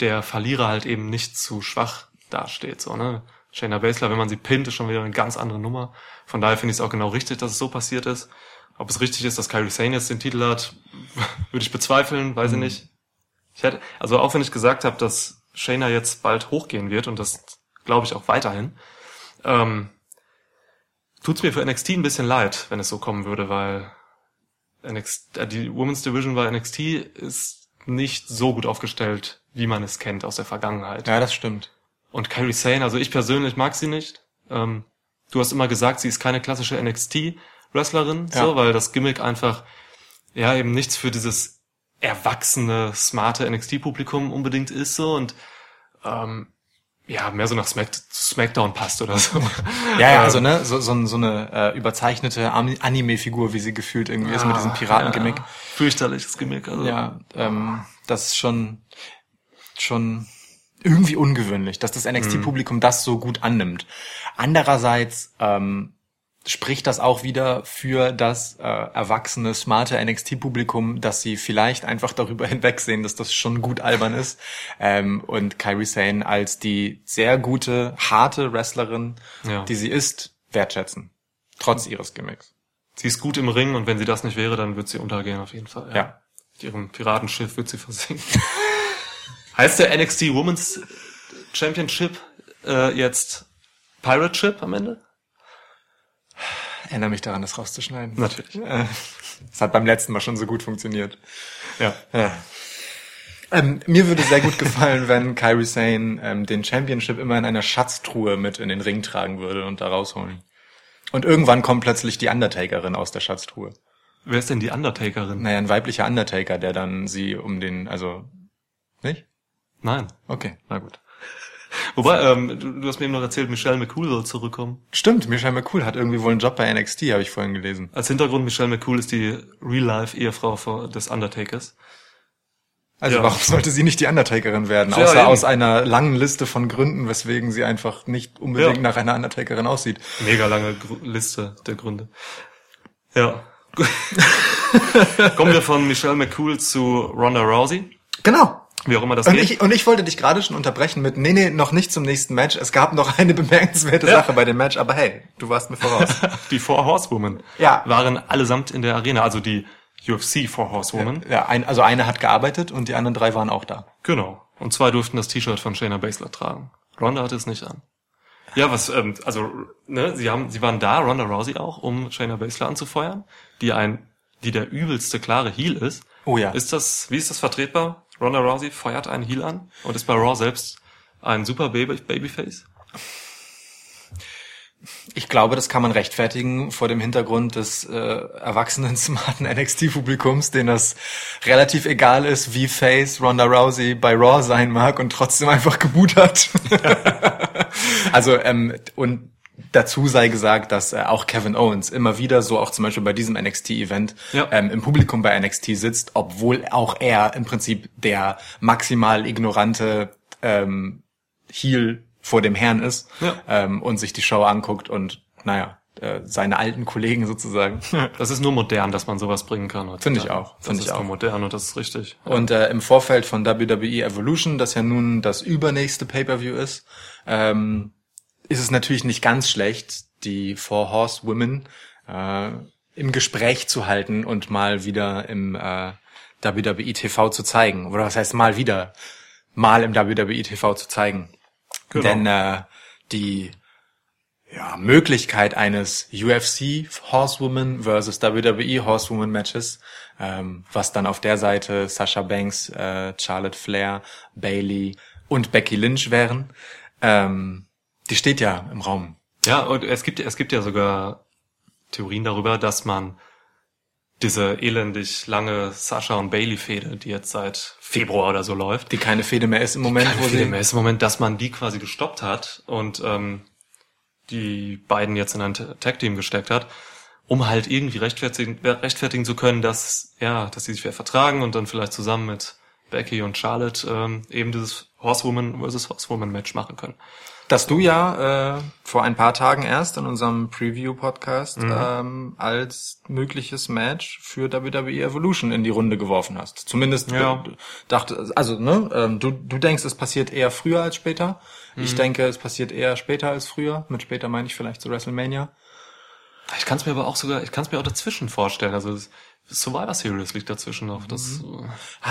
der Verlierer halt eben nicht zu schwach dasteht, so, ne? Shayna Baszler, wenn man sie pinnt, ist schon wieder eine ganz andere Nummer. Von daher finde ich es auch genau richtig, dass es so passiert ist. Ob es richtig ist, dass Kairi Sane jetzt den Titel hat, würde ich bezweifeln, weiß ich nicht. Ich hätte, also auch wenn ich gesagt habe, dass Shayna jetzt bald hochgehen wird, und das glaube ich auch weiterhin, tut's mir für NXT ein bisschen leid, wenn es so kommen würde, weil die Women's Division bei NXT ist nicht so gut aufgestellt, wie man es kennt aus der Vergangenheit. Ja, das stimmt. Und Kairi Sane, also ich persönlich mag sie nicht. Du hast immer gesagt, sie ist keine klassische NXT-Wrestlerin, ja, so, weil das Gimmick einfach ja eben nichts für dieses erwachsene, smarte NXT-Publikum unbedingt ist, so, und ja, mehr so nach Smackdown passt oder so. Ja, ja, also ne, so eine überzeichnete Anime-Figur, wie sie gefühlt irgendwie ist, mit diesem Piraten-Gimmick. Ja, fürchterliches Gimmick. Also. Ja, das ist schon irgendwie ungewöhnlich, dass das NXT-Publikum das so gut annimmt. Andererseits spricht das auch wieder für das erwachsene, smarte NXT-Publikum, dass sie vielleicht einfach darüber hinwegsehen, dass das schon gut albern ist. Und Kairi Sane als die sehr gute, harte Wrestlerin, die sie ist, wertschätzen. Trotz ihres Gimmicks. Sie ist gut im Ring, und wenn sie das nicht wäre, dann wird sie untergehen auf jeden Fall. Ja. Ja. Mit ihrem Piratenschiff wird sie versinken. Heißt der NXT Women's Championship jetzt Pirate Ship am Ende? Erinnere mich daran, das rauszuschneiden. Natürlich. Das hat beim letzten Mal schon so gut funktioniert. Ja. Ja. Mir würde sehr gut gefallen, wenn Kairi Sane den Championship immer in einer Schatztruhe mit in den Ring tragen würde und da rausholen. Und irgendwann kommt plötzlich die Undertakerin aus der Schatztruhe. Wer ist denn die Undertakerin? Naja, ein weiblicher Undertaker, der dann sie um den, also, nicht? Nein. Okay, na gut. Wobei, du hast mir eben noch erzählt, Michelle McCool soll zurückkommen. Stimmt, Michelle McCool hat irgendwie wohl einen Job bei NXT, habe ich vorhin gelesen. Als Hintergrund, Michelle McCool ist die Real-Life-Ehefrau des Undertakers. Also warum sollte sie nicht die Undertakerin werden? Ja, außer eben aus einer langen Liste von Gründen, weswegen sie einfach nicht unbedingt nach einer Undertakerin aussieht. Mega lange Liste der Gründe. Ja. Kommen wir von Michelle McCool zu Ronda Rousey. Genau. Wie auch immer das geht. Und ich wollte dich gerade schon unterbrechen mit, nee, noch nicht zum nächsten Match. Es gab noch eine bemerkenswerte Sache bei dem Match, aber hey, du warst mir voraus. Die Four Horsewomen waren allesamt in der Arena, also die UFC Four Horsewomen. Ja, also eine hat gearbeitet und die anderen drei waren auch da. Genau. Und zwei durften das T-Shirt von Shayna Baszler tragen. Ronda hatte es nicht an. Ja, was, also, ne, sie waren da, Ronda Rousey auch, um Shayna Baszler anzufeuern, die der übelste klare Heel ist. Oh ja. Wie ist das vertretbar? Ronda Rousey feuert einen Heel an und ist bei Raw selbst ein super Babyface. Ich glaube, das kann man rechtfertigen vor dem Hintergrund des erwachsenen, smarten NXT-Publikums, denen das relativ egal ist, wie Face Ronda Rousey bei Raw sein mag und trotzdem einfach geboot hat. Ja. Also, und dazu sei gesagt, dass auch Kevin Owens immer wieder, so auch zum Beispiel bei diesem NXT-Event, im Publikum bei NXT sitzt, obwohl auch er im Prinzip der maximal ignorante Heel vor dem Herrn ist und sich die Show anguckt und, naja, seine alten Kollegen sozusagen. Das ist nur modern, dass man sowas bringen kann. Finde ich auch. Das ist nur modern und das ist richtig. Ja. Und im Vorfeld von WWE Evolution, das ja nun das übernächste Pay-Per-View ist, ist es natürlich nicht ganz schlecht, die Four Horsewomen im Gespräch zu halten und mal wieder im WWE TV zu zeigen. Oder was heißt mal wieder? Mal im WWE TV zu zeigen. Genau. Denn die Möglichkeit eines UFC Horsewoman versus WWE Horsewoman Matches, was dann auf der Seite Sasha Banks, Charlotte Flair, Bayley und Becky Lynch wären, die steht ja im Raum. Ja, und es gibt ja sogar Theorien darüber, dass man diese elendig lange Sasha und Bayley-Fehde, die jetzt seit Februar oder so läuft. Die keine Fehde mehr ist im Moment. Dass man die quasi gestoppt hat und die beiden jetzt in ein Tag-Team gesteckt hat, um halt irgendwie rechtfertigen zu können, dass sie sich wieder vertragen und dann vielleicht zusammen mit Becky und Charlotte eben dieses Horsewoman vs. Horsewoman-Match machen können. Dass du ja vor ein paar Tagen erst in unserem Preview-Podcast als mögliches Match für WWE Evolution in die Runde geworfen hast. Zumindest du denkst, es passiert eher früher als später. Mhm. Ich denke, es passiert eher später als früher. Mit später meine ich vielleicht zu WrestleMania. Ich kann es mir aber auch auch dazwischen vorstellen. Also Survivor Series liegt dazwischen noch. Das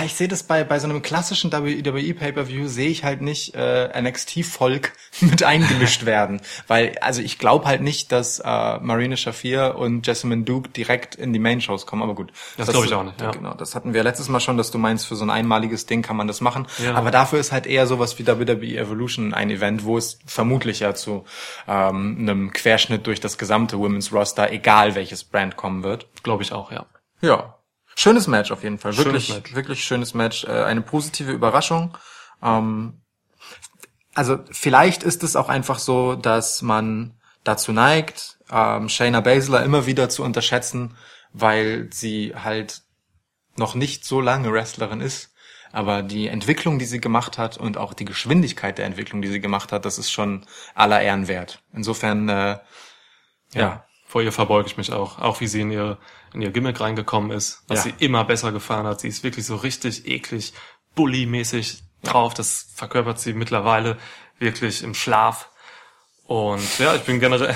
ich sehe das bei so einem klassischen WWE Pay-Per-View sehe ich halt nicht NXT-Volk mit eingemischt werden. Weil, also ich glaube halt nicht, dass Marina Shafir und Jessamyn Duke direkt in die Main-Shows kommen, aber gut. Das glaube ich auch nicht, ja. Genau, das hatten wir letztes Mal schon, dass du meinst, für so ein einmaliges Ding kann man das machen. Ja. Aber dafür ist halt eher sowas wie WWE Evolution ein Event, wo es vermutlich ja zu einem Querschnitt durch das gesamte Women's Roster, egal welches Brand kommen wird. Glaube ich auch, ja. Ja, schönes Match auf jeden Fall. Wirklich schönes Match. Eine positive Überraschung. Also vielleicht ist es auch einfach so, dass man dazu neigt, Shayna Baszler immer wieder zu unterschätzen, weil sie halt noch nicht so lange Wrestlerin ist. Aber die Entwicklung, die sie gemacht hat und auch die Geschwindigkeit der Entwicklung, die sie gemacht hat, das ist schon aller Ehren wert. Insofern, vor ihr verbeuge ich mich auch wie sie in ihr Gimmick reingekommen ist, was sie immer besser gefahren hat. Sie ist wirklich so richtig eklig, bully-mäßig drauf. Das verkörpert sie mittlerweile wirklich im Schlaf. Und ja, ich bin generell...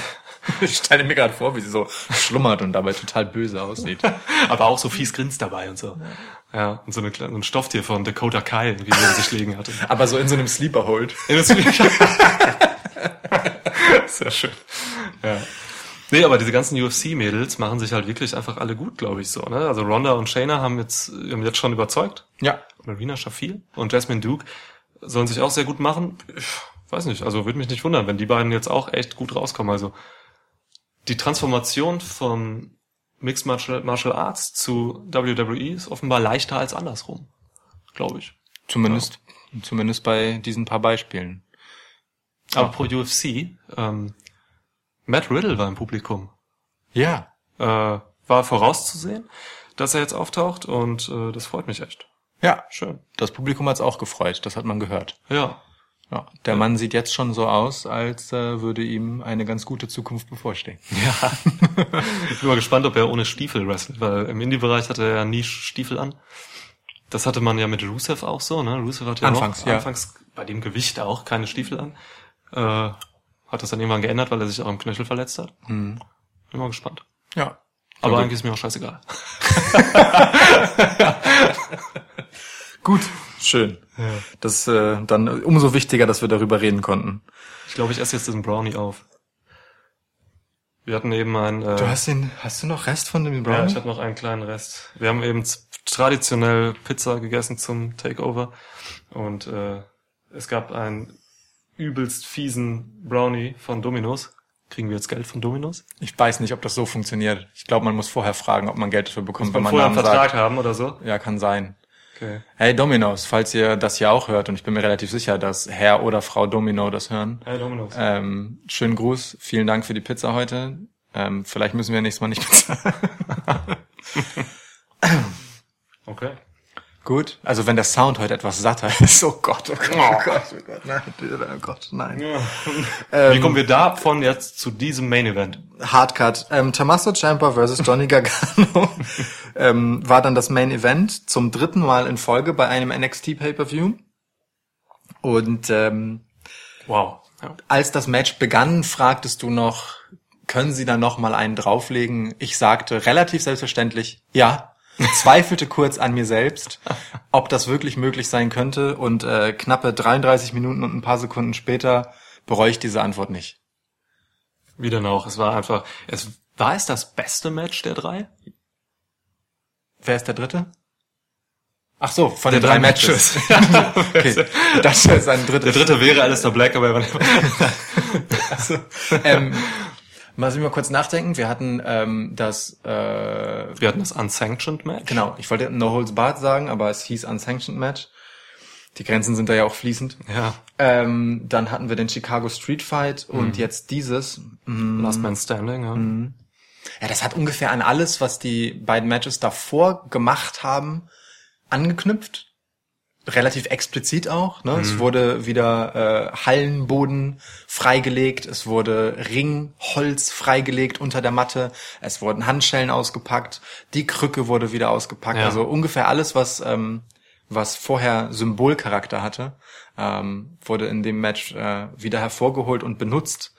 Ich stelle mir gerade vor, wie sie so schlummert und dabei total böse aussieht. Aber auch so fies grinst dabei und so. Ja, und so ein Stofftier von Dakota Kai, wie sie sich liegen hatte. Aber so in so einem Sleeper-Hold. Sehr schön. Ja. Nee, aber diese ganzen UFC-Mädels machen sich halt wirklich einfach alle gut, glaube ich so. Ne? Also Ronda und Shayna haben jetzt schon überzeugt. Ja. Marina Shafir und Jessamyn Duke sollen sich auch sehr gut machen. Ich weiß nicht, also würde mich nicht wundern, wenn die beiden jetzt auch echt gut rauskommen. Also die Transformation von Mixed Martial Arts zu WWE ist offenbar leichter als andersrum, glaube ich. Zumindest bei diesen paar Beispielen. Aber pro UFC... Matt Riddle war im Publikum. Ja. War vorauszusehen, dass er jetzt auftaucht und das freut mich echt. Ja, schön. Das Publikum hat's auch gefreut, das hat man gehört. Ja. Der Mann sieht jetzt schon so aus, als würde ihm eine ganz gute Zukunft bevorstehen. Ja. Ich bin mal gespannt, ob er ohne Stiefel wrestelt, weil im Indie-Bereich hatte er ja nie Stiefel an. Das hatte man ja mit Rusev auch so, ne? Rusev hatte ja anfangs bei dem Gewicht auch keine Stiefel an. Hat das dann irgendwann geändert, weil er sich auch im Knöchel verletzt hat? Hm. Bin mal gespannt. Ja. Aber eigentlich ist mir auch scheißegal. Gut. Schön. Ja. Das dann umso wichtiger, dass wir darüber reden konnten. Ich glaube, ich esse jetzt diesen Brownie auf. Wir hatten eben einen... hast du noch Rest von dem Brownie? Ja, ich habe noch einen kleinen Rest. Wir haben eben traditionell Pizza gegessen zum Takeover. Und es gab einen... übelst fiesen Brownie von Domino's. Kriegen wir jetzt Geld von Domino's? Ich weiß nicht, ob das so funktioniert. Ich glaube, man muss vorher fragen, ob man Geld dafür bekommt, wenn man vorher einen Vertrag haben oder so. Ja, kann sein. Okay. Hey Domino's, falls ihr das hier auch hört, und ich bin mir relativ sicher, dass Herr oder Frau Domino das hören. Hey Domino's. Schönen Gruß, vielen Dank für die Pizza heute. Vielleicht müssen wir nächstes Mal nicht bezahlen. Okay. Gut, also wenn der Sound heute etwas satter ist, oh Gott, nein. Ja. Wie kommen wir davon jetzt zu diesem Main Event? Hardcut. Tommaso Ciampa versus Johnny Gargano war dann das Main Event zum dritten Mal in Folge bei einem NXT Pay-Per-View. Und als das Match begann, fragtest du noch, können sie da nochmal einen drauflegen? Ich sagte relativ selbstverständlich, ja. Zweifelte kurz an mir selbst, ob das wirklich möglich sein könnte, und knappe 33 Minuten und ein paar Sekunden später bereue ich diese Antwort nicht. Wieder noch, war es das beste Match der drei? Wer ist der dritte? Ach so, von den drei Matches. Okay. Das ist ein dritter. Der dritte wäre Alistair Black, aber er war nicht. Lass mich mal kurz nachdenken. Wir hatten das Unsanctioned Match. Genau, ich wollte No Holds Barred sagen, aber es hieß Unsanctioned Match. Die Grenzen sind da ja auch fließend. Ja. Dann hatten wir den Chicago Street Fight und jetzt dieses. Last Man Standing, ja. Mhm. Ja, das hat ungefähr an alles, was die beiden Matches davor gemacht haben, angeknüpft. Relativ explizit auch. Ne? Mhm. Es wurde wieder Hallenboden freigelegt, es wurde Ringholz freigelegt unter der Matte, es wurden Handschellen ausgepackt, die Krücke wurde wieder ausgepackt. Ja. Also ungefähr alles, was vorher Symbolcharakter hatte, wurde in dem Match wieder hervorgeholt und benutzt,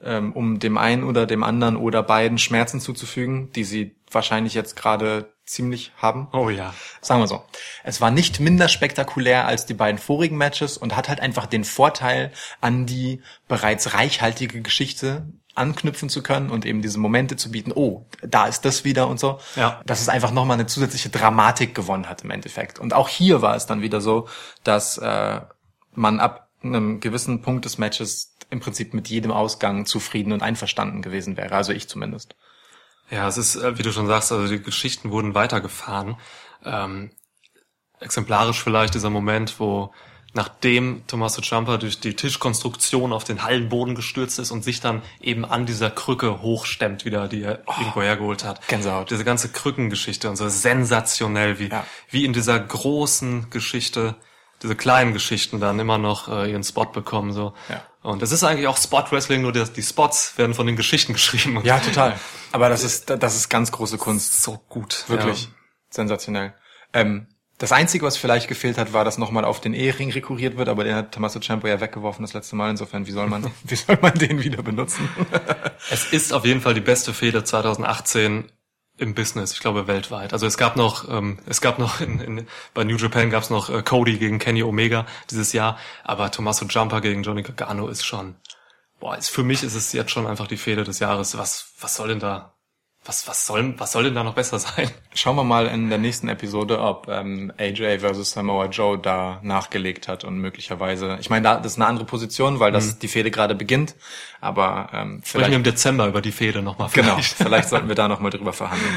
um dem einen oder dem anderen oder beiden Schmerzen zuzufügen, die sie wahrscheinlich jetzt gerade ziemlich haben. Oh ja. Sagen wir so. Es war nicht minder spektakulär als die beiden vorigen Matches und hat halt einfach den Vorteil, an die bereits reichhaltige Geschichte anknüpfen zu können und eben diese Momente zu bieten, oh, da ist das wieder und so, ja. Dass es einfach nochmal eine zusätzliche Dramatik gewonnen hat im Endeffekt. Und auch hier war es dann wieder so, dass man ab einem gewissen Punkt des Matches im Prinzip mit jedem Ausgang zufrieden und einverstanden gewesen wäre. Also ich zumindest. Ja, es ist, wie du schon sagst, also die Geschichten wurden weitergefahren. Exemplarisch vielleicht dieser Moment, wo nachdem Tommaso Ciampa durch die Tischkonstruktion auf den Hallenboden gestürzt ist und sich dann eben an dieser Krücke hochstemmt wieder, die er irgendwo hergeholt hat. Gänsehaut. Diese ganze Krückengeschichte und so sensationell, wie in dieser großen Geschichte diese kleinen Geschichten dann immer noch ihren Spot bekommen. So. Ja. Und das ist eigentlich auch Spot-Wrestling, nur die Spots werden von den Geschichten geschrieben. Ja, total. Aber das ist ganz große Kunst. So gut. Wirklich. Ja. Sensationell. Das Einzige, was vielleicht gefehlt hat, war, dass nochmal auf den E-Ring rekurriert wird, aber den hat Tommaso Ciampa ja weggeworfen das letzte Mal. Insofern, wie soll man den wieder benutzen? Es ist auf jeden Fall die beste Fehde 2018 im Business, ich glaube weltweit. Also es gab noch bei New Japan gab's noch Cody gegen Kenny Omega dieses Jahr, aber Tommaso Ciampa gegen Johnny Gargano ist schon, für mich ist es jetzt schon einfach die Fehde des Jahres. Was soll denn da noch besser sein? Schauen wir mal in der nächsten Episode, ob AJ versus Samoa Joe da nachgelegt hat und möglicherweise, ich meine, das ist eine andere Position, weil das die Fehde gerade beginnt, aber vielleicht im Dezember über die Fehde nochmal. Genau, vielleicht sollten wir da nochmal drüber verhandeln.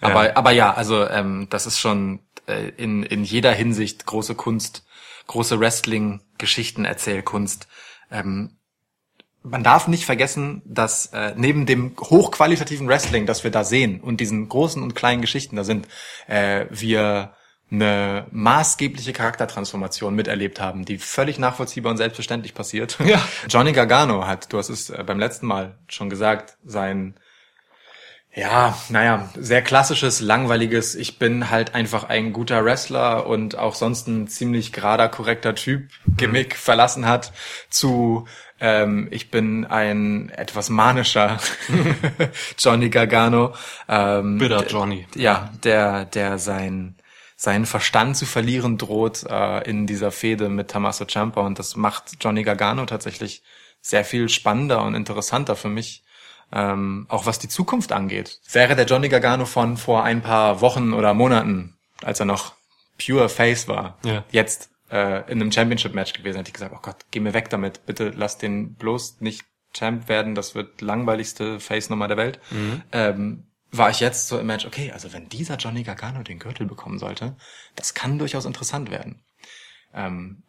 Ja. Aber ja, also das ist schon in jeder Hinsicht große Kunst, große Wrestling-Geschichten-Erzählkunst. Man darf nicht vergessen, dass neben dem hochqualitativen Wrestling, das wir da sehen und diesen großen und kleinen Geschichten da sind, wir eine maßgebliche Charaktertransformation miterlebt haben, die völlig nachvollziehbar und selbstverständlich passiert. Ja. Johnny Gargano hat, du hast es beim letzten Mal schon gesagt, sein sehr klassisches, langweiliges, ich bin halt einfach ein guter Wrestler und auch sonst ein ziemlich gerader, korrekter Typ, Gimmick verlassen hat, zu ich bin ein etwas manischer Johnny Gargano. Bitter Johnny. Ja, der seinen Verstand zu verlieren droht in dieser Fehde mit Tommaso Ciampa. Und das macht Johnny Gargano tatsächlich sehr viel spannender und interessanter für mich. Auch was die Zukunft angeht. Wäre der Johnny Gargano von vor ein paar Wochen oder Monaten, als er noch pure Face war, jetzt in einem Championship-Match gewesen, hätte ich gesagt, oh Gott, geh mir weg damit, bitte lass den bloß nicht Champ werden, das wird langweiligste Face-Nummer der Welt. War ich jetzt so im Match, okay, also wenn dieser Johnny Gargano den Gürtel bekommen sollte, das kann durchaus interessant werden.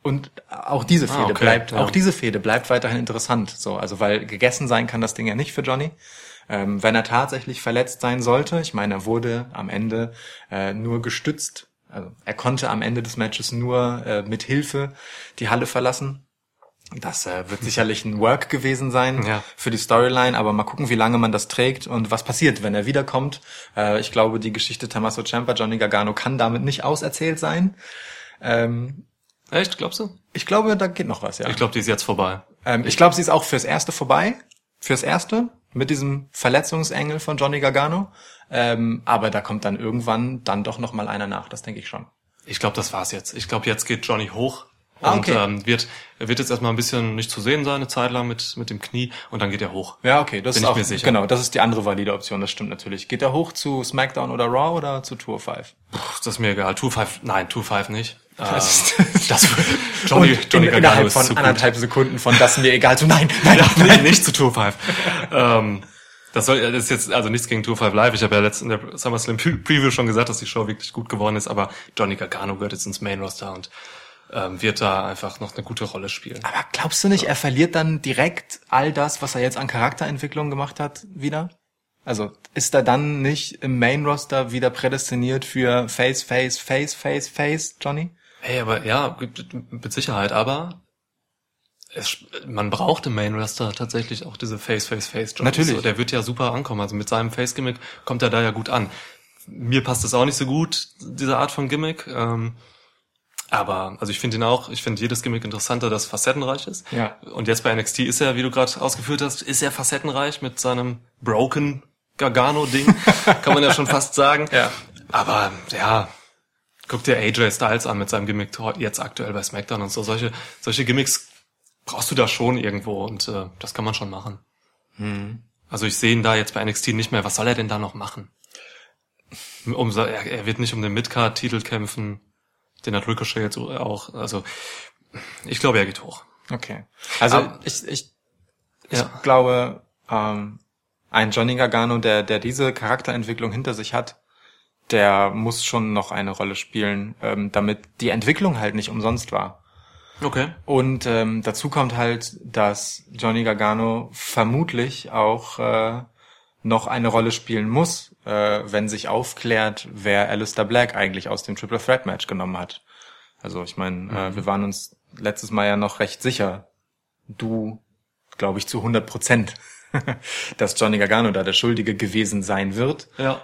Und auch diese Fehde bleibt weiterhin interessant, so, also weil gegessen sein kann das Ding ja nicht für Johnny. Wenn er tatsächlich verletzt sein sollte, ich meine, er wurde am Ende nur gestützt. Also er konnte am Ende des Matches nur mit Hilfe die Halle verlassen. Das wird sicherlich ein Work gewesen sein für die Storyline, aber mal gucken, wie lange man das trägt und was passiert, wenn er wiederkommt. Ich glaube, die Geschichte Tommaso Ciampa, Johnny Gargano kann damit nicht auserzählt sein. Echt, glaubst du? Ich glaube, da geht noch was, ja. Ich glaube, die ist jetzt vorbei. Ich glaube, sie ist auch fürs Erste vorbei. Fürs Erste. Mit diesem Verletzungsengel von Johnny Gargano. Aber da kommt dann irgendwann dann doch nochmal einer nach. Das denke ich schon. Ich glaube, das war's jetzt. Ich glaube, jetzt geht Johnny hoch. Okay. Er wird jetzt erstmal ein bisschen nicht zu sehen sein, eine Zeit lang mit dem Knie. Und dann geht er hoch. Ja, okay. Das bin ist ich auch, mir sicher. Genau, das ist die andere valide Option. Das stimmt natürlich. Geht er hoch zu Smackdown oder Raw oder zu Tour 5? Puh, das ist mir egal. Tour 5 nicht. Johnny Gargano innerhalb von anderthalb Sekunden von das mir egal zu nein, nicht zu Tour 5. Das ist jetzt also nichts gegen 205 Live. Ich habe ja letztens in der SummerSlam Preview schon gesagt, dass die Show wirklich gut geworden ist, aber Johnny Gargano gehört jetzt ins Main Roster und wird da einfach noch eine gute Rolle spielen. Aber glaubst du nicht, er verliert dann direkt all das, was er jetzt an Charakterentwicklung gemacht hat, wieder? Also ist er dann nicht im Main Roster wieder prädestiniert für Face, Johnny? Hey, aber ja, mit Sicherheit, aber man braucht im Main Roster tatsächlich auch diese Face-Jobs. Natürlich. So, der wird ja super ankommen. Also mit seinem Face-Gimmick kommt er da ja gut an. Mir passt das auch nicht so gut, diese Art von Gimmick. Aber, also ich finde jedes Gimmick interessanter, das facettenreich ist. Ja. Und jetzt bei NXT ist er, wie du gerade ausgeführt hast, ist er facettenreich mit seinem Broken Gargano-Ding. Kann man ja schon fast sagen. Ja. Aber, ja, guck dir AJ Styles an mit seinem Gimmick jetzt aktuell bei Smackdown und so. Solche Gimmicks brauchst du da schon irgendwo und das kann man schon machen. Hm. Also ich sehe ihn da jetzt bei NXT nicht mehr. Was soll er denn da noch machen? Er wird nicht um den Midcard-Titel kämpfen. Den hat Ricochet jetzt auch. Also ich glaube, er geht hoch. Okay. Also ich glaube, ein Johnny Gargano, der diese Charakterentwicklung hinter sich hat, der muss schon noch eine Rolle spielen, damit die Entwicklung halt nicht umsonst war. Okay. Und dazu kommt halt, dass Johnny Gargano vermutlich auch noch eine Rolle spielen muss, wenn sich aufklärt, wer Alistair Black eigentlich aus dem Triple Threat Match genommen hat. Also ich meine, wir waren uns letztes Mal ja noch recht sicher, du, glaube ich, zu 100%, dass Johnny Gargano da der Schuldige gewesen sein wird. Ja.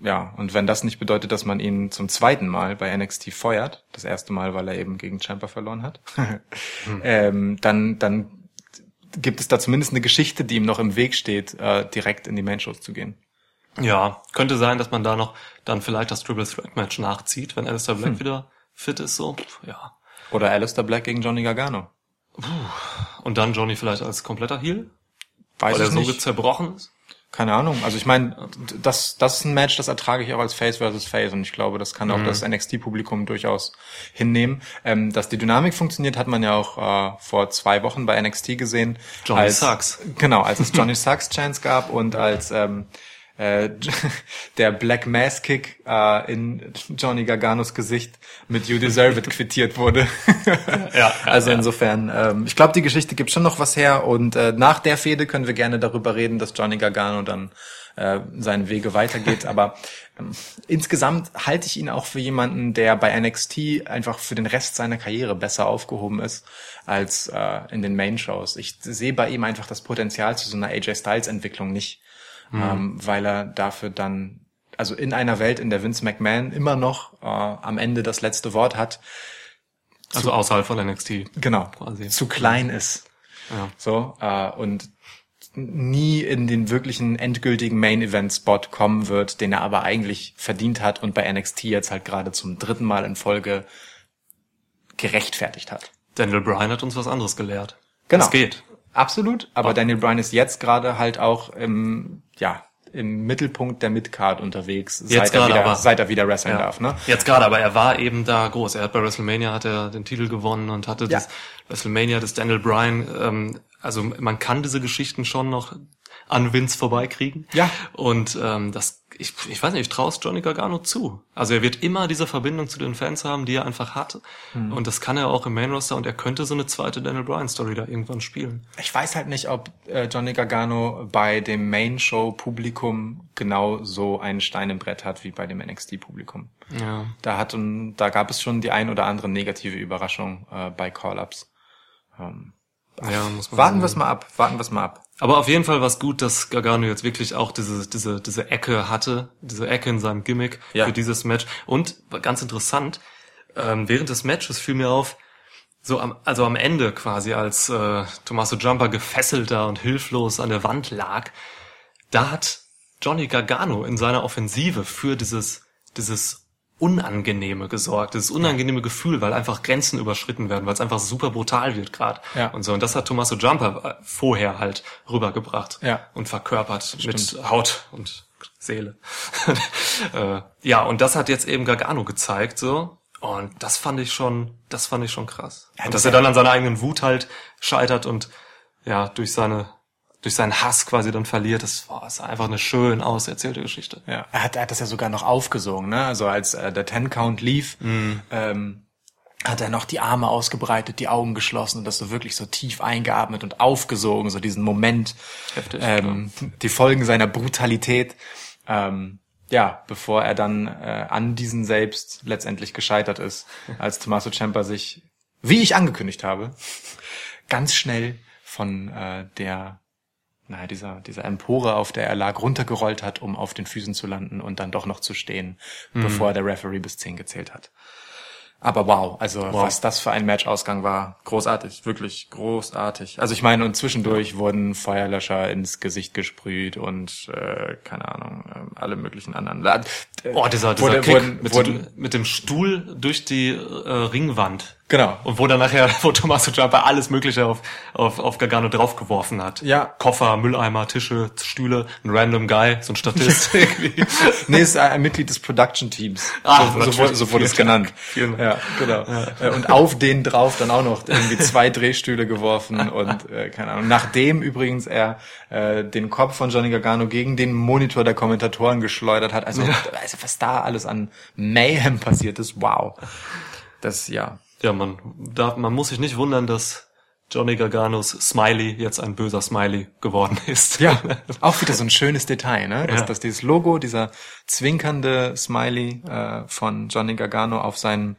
Ja, und wenn das nicht bedeutet, dass man ihn zum zweiten Mal bei NXT feuert, das erste Mal, weil er eben gegen Ciampa verloren hat, dann gibt es da zumindest eine Geschichte, die ihm noch im Weg steht, direkt in die Main-Shows zu gehen. Ja, könnte sein, dass man da noch dann vielleicht das Triple Threat Match nachzieht, wenn Alistair Black wieder fit ist, so, ja. Oder Alistair Black gegen Johnny Gargano. Und dann Johnny vielleicht als kompletter Heel? Weiß ich nicht. Weil er so zerbrochen ist? Keine Ahnung. Also ich meine, das ist ein Match, das ertrage ich auch als Face versus Face und ich glaube, das kann auch das NXT-Publikum durchaus hinnehmen. Dass die Dynamik funktioniert, hat man ja auch vor 2 Wochen bei NXT gesehen. Johnny Sucks. Genau, als es Johnny Sucks Chance gab und als der Black Mass Kick in Johnny Garganos Gesicht mit You Deserve It quittiert wurde. Ja, also insofern, ich glaube, die Geschichte gibt schon noch was her und nach der Fehde können wir gerne darüber reden, dass Johnny Gargano dann seinen Wege weitergeht, aber insgesamt halte ich ihn auch für jemanden, der bei NXT einfach für den Rest seiner Karriere besser aufgehoben ist als in den Main-Shows. Ich sehe bei ihm einfach das Potenzial zu so einer AJ Styles-Entwicklung nicht. Weil er dafür dann, also in einer Welt, in der Vince McMahon immer noch am Ende das letzte Wort hat. Also außerhalb von NXT. Genau, quasi. Zu klein ist. Ja. So, und nie in den wirklichen endgültigen Main-Event-Spot kommen wird, den er aber eigentlich verdient hat und bei NXT jetzt halt gerade zum 3. Mal in Folge gerechtfertigt hat. Daniel Bryan hat uns was anderes gelehrt. Genau. Es geht. Absolut, aber Daniel Bryan ist jetzt gerade halt auch im Mittelpunkt der Midcard unterwegs, seit er wieder wrestlen darf. Ne? Jetzt gerade, aber er war eben da groß. Er hat bei WrestleMania den Titel gewonnen und hatte das WrestleMania des Daniel Bryan. Also man kann diese Geschichten schon noch an Vince vorbeikriegen. Ja. Und ich weiß nicht, ich traue es Johnny Gargano zu. Also er wird immer diese Verbindung zu den Fans haben, die er einfach hat. Hm. Und das kann er auch im Main Roster. Und er könnte so eine zweite Daniel Bryan-Story da irgendwann spielen. Ich weiß halt nicht, ob Johnny Gargano bei dem Main-Show-Publikum genau so einen Stein im Brett hat wie bei dem NXT-Publikum. Ja. Da gab es schon die ein oder andere negative Überraschung bei Call-Ups. Warten wir es mal ab. Aber auf jeden Fall war es gut, dass Gargano jetzt wirklich auch diese Ecke hatte, diese Ecke in seinem Gimmick für dieses Match. Und ganz interessant, während des Matches fiel mir auf, am Ende quasi, als Tommaso Ciampa gefesselt da und hilflos an der Wand lag, da hat Johnny Gargano in seiner Offensive für dieses Unangenehme gesorgt, dieses unangenehme Gefühl, weil einfach Grenzen überschritten werden, weil es einfach super brutal wird gerade und so. Und das hat Tommaso Ciampa vorher halt rübergebracht und verkörpert mit Haut und Seele. Und das hat jetzt eben Gargano gezeigt so. Und das fand ich schon krass. Ja, und dass er dann an seiner eigenen Wut halt scheitert und durch seine durch seinen Hass quasi dann verliert. Das war einfach eine schön auserzählte Geschichte. Ja. Er hat das ja sogar noch aufgesungen, ne? Also als der Ten-Count lief, hat er noch die Arme ausgebreitet, die Augen geschlossen und das so wirklich so tief eingeatmet und aufgesogen, so diesen Moment. Heftig, die Folgen seiner Brutalität. Ja, bevor er dann an diesen selbst letztendlich gescheitert ist, als Tommaso Ciampa sich, wie ich angekündigt habe, ganz schnell von dieser Empore, auf der er lag, runtergerollt hat, um auf den Füßen zu landen und dann doch noch zu stehen, bevor der Referee bis 10 gezählt hat. Aber wow, was das für ein Matchausgang war, großartig, wirklich großartig. Also ich meine, und zwischendurch wurden Feuerlöscher ins Gesicht gesprüht und keine Ahnung, alle möglichen anderen. Dieser Kick mit dem Stuhl durch die Ringwand. Genau. Und wo dann nachher, Tommaso Ciampa alles Mögliche auf Gargano draufgeworfen hat. Ja. Koffer, Mülleimer, Tische, Stühle, ein random Guy, so ein Statist. Nee, ist ein Mitglied des Production-Teams. So wurde es genannt. Ja, genau. Ja. Und auf den drauf dann auch noch irgendwie 2 Drehstühle geworfen und keine Ahnung. Nachdem übrigens er den Kopf von Johnny Gargano gegen den Monitor der Kommentatoren geschleudert hat. Also was da alles an Mayhem passiert ist, wow. Das, ja. Ja, man muss sich nicht wundern, dass Johnny Garganos Smiley jetzt ein böser Smiley geworden ist. Ja, auch wieder so ein schönes Detail, ne? Dass dieses Logo, dieser zwinkernde Smiley von Johnny Gargano auf seinem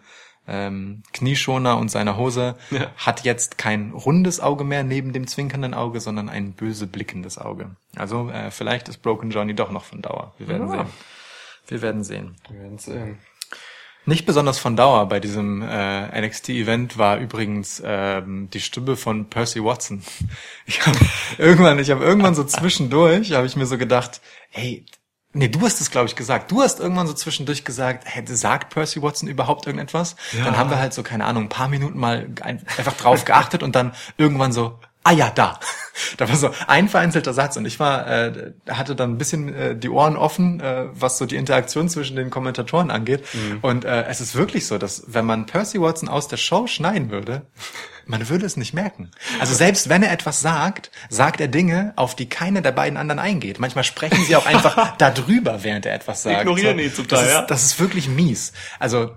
Knieschoner und seiner Hose hat jetzt kein rundes Auge mehr neben dem zwinkernden Auge, sondern ein böse blickendes Auge. Also vielleicht ist Broken Johnny doch noch von Dauer. Wir werden sehen. Nicht besonders von Dauer bei diesem NXT-Event war übrigens die Stimme von Percy Watson. Du hast es, glaube ich, gesagt. Du hast irgendwann so zwischendurch gesagt, sagt Percy Watson überhaupt irgendetwas? Ja. Dann haben wir halt so, keine Ahnung, ein paar Minuten mal einfach drauf geachtet und dann irgendwann so, da. Da war so ein vereinzelter Satz und ich hatte dann ein bisschen die Ohren offen, was so die Interaktion zwischen den Kommentatoren angeht. Mhm. Und es ist wirklich so, dass wenn man Percy Watson aus der Show schneiden würde, man würde es nicht merken. Also selbst wenn er etwas sagt, sagt er Dinge, auf die keiner der beiden anderen eingeht. Manchmal sprechen sie auch einfach darüber, während er etwas sagt. Ignorieren ihn total, ja. Das ist wirklich mies. Also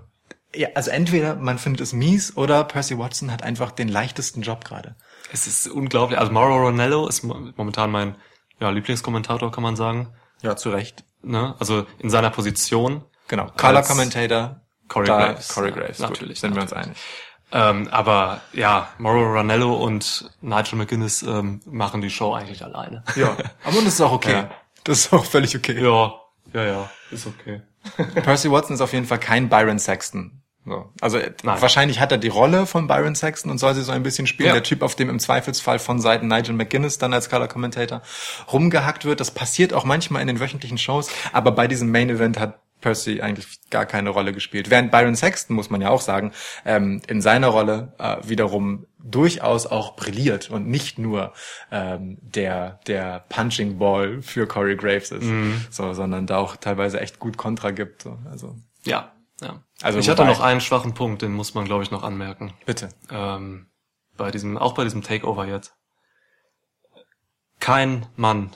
entweder man findet es mies oder Percy Watson hat einfach den leichtesten Job gerade. Es ist unglaublich. Also Mauro Ranallo ist momentan mein Lieblingskommentator, kann man sagen. Ja, zu Recht. Ne? Also in seiner Position. Genau. Color Commentator. Corey Graves. Natürlich. Sind wir uns einig. Aber ja, Mauro Ranallo und Nigel McGuinness machen die Show eigentlich alleine. Ja. Aber das ist auch okay. Ja. Das ist auch völlig okay. Ja. Ist okay. Percy Watson ist auf jeden Fall kein Byron Saxton. So. Also Nein. Wahrscheinlich hat er die Rolle von Byron Saxton und soll sie so ein bisschen spielen. Ja. Der Typ, auf dem im Zweifelsfall von Seiten Nigel McGuinness dann als Color Commentator rumgehackt wird. Das passiert auch manchmal in den wöchentlichen Shows, aber bei diesem Main Event hat Percy eigentlich gar keine Rolle gespielt. Während Byron Saxton, muss man ja auch sagen, in seiner Rolle wiederum durchaus auch brilliert und nicht nur der Punching Ball für Corey Graves ist, sondern da auch teilweise echt gut Kontra gibt. So. Also ja. Also ich hatte noch einen schwachen Punkt, den muss man, glaube ich, noch anmerken. Bitte. Bei diesem Takeover jetzt. Kein Mann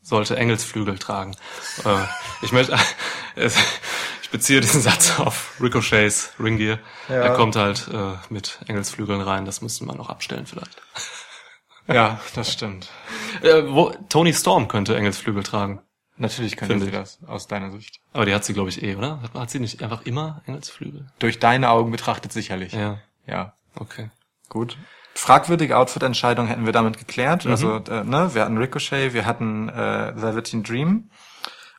sollte Engelsflügel tragen. Ich beziehe diesen Satz auf Ricochets Ringgear. Ja. Er kommt halt mit Engelsflügeln rein, das müsste man noch abstellen vielleicht. Ja, das stimmt. Tony Storm könnte Engelsflügel tragen. Natürlich könnte sie das, aus deiner Sicht. Aber die hat sie, glaube ich, oder? Hat sie nicht einfach immer Engelsflügel? Durch deine Augen betrachtet sicherlich. Ja. Okay. Gut. Fragwürdige Outfit-Entscheidung hätten wir damit geklärt. Mhm. Also, wir hatten Ricochet, wir hatten Velveteen Dream.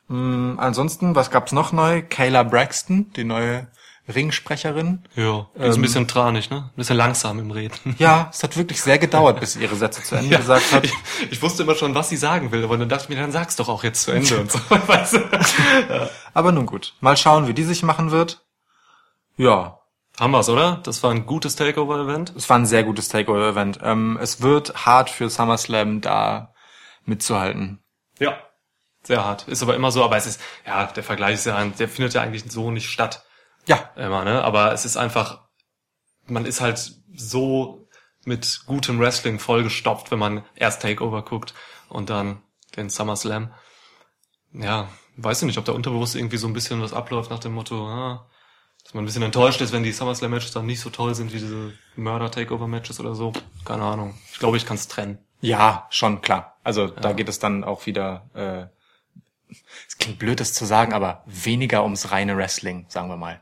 Ansonsten, was gab's noch neu? Kayla Braxton, die neue Ringsprecherin. Ja, die ist ein bisschen tranig, ne? Ein bisschen langsam im Reden. Ja, es hat wirklich sehr gedauert, bis sie ihre Sätze zu Ende gesagt hat. Ich wusste immer schon, was sie sagen will, aber dann dachte ich mir, dann sag's doch auch jetzt zu Ende und so. Weißt du? Ja. Aber nun gut. Mal schauen, wie die sich machen wird. Ja. Haben wir's, oder? Das war ein gutes Takeover-Event. Es war ein sehr gutes Takeover-Event. Es wird hart für SummerSlam da mitzuhalten. Ja, sehr hart. Ist aber immer so, aber es ist, der Vergleich ist der findet ja eigentlich so nicht statt. Ja. Immer, ne? Aber es ist einfach, man ist halt so mit gutem Wrestling vollgestopft, wenn man erst Takeover guckt und dann den SummerSlam. Ja, weiß ich nicht, ob da unterbewusst irgendwie so ein bisschen was abläuft nach dem Motto, dass man ein bisschen enttäuscht ist, wenn die SummerSlam-Matches dann nicht so toll sind wie diese Murder-Takeover-Matches oder so. Keine Ahnung. Ich glaube, ich kann es trennen. Ja, schon, klar. Also da geht es dann auch wieder, es klingt blöd, das zu sagen, aber weniger ums reine Wrestling, sagen wir mal.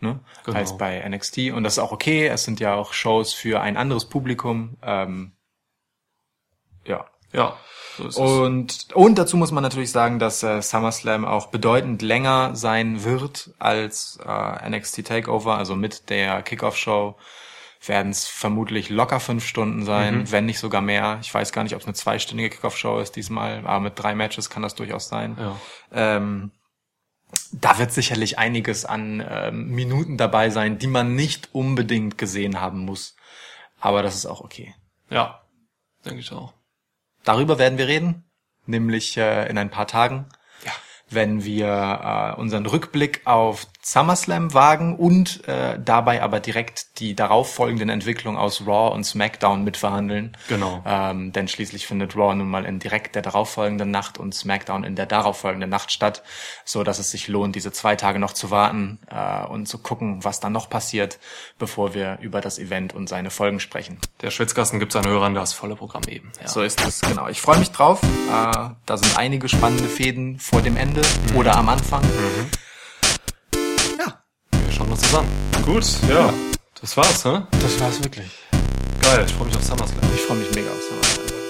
Ne? Genau. Als bei NXT. Und das ist auch okay. Es sind ja auch Shows für ein anderes Publikum. Ja. So ist und dazu muss man natürlich sagen, dass SummerSlam auch bedeutend länger sein wird als NXT Takeover. Also mit der Kickoff-Show werden es vermutlich locker 5 Stunden sein, wenn nicht sogar mehr. Ich weiß gar nicht, ob es eine 2-stündige Kickoff-Show ist diesmal, aber mit 3 Matches kann das durchaus sein. Ja. Da wird sicherlich einiges an Minuten dabei sein, die man nicht unbedingt gesehen haben muss. Aber das ist auch okay. Ja, denke ich auch. Darüber werden wir reden, nämlich in ein paar Tagen, wenn wir unseren Rückblick auf SummerSlam wagen und dabei aber direkt die darauffolgenden Entwicklungen aus Raw und Smackdown mitverhandeln. Genau. Denn schließlich findet Raw nun mal in direkt der darauffolgenden Nacht und Smackdown in der darauffolgenden Nacht statt, so dass es sich lohnt, diese 2 Tage noch zu warten und zu gucken, was dann noch passiert, bevor wir über das Event und seine Folgen sprechen. Der Schwitzkasten gibt seinen Hörern das volle Programm eben. Ja. So ist es, genau. Ich freue mich drauf. Da sind einige spannende Fäden vor dem Ende oder am Anfang. Schauen wir uns das an. Gut, ja. Das war's, ne? Das war's wirklich. Geil, ich freue mich auf SummerSlam. Ich freue mich mega auf SummerSlam.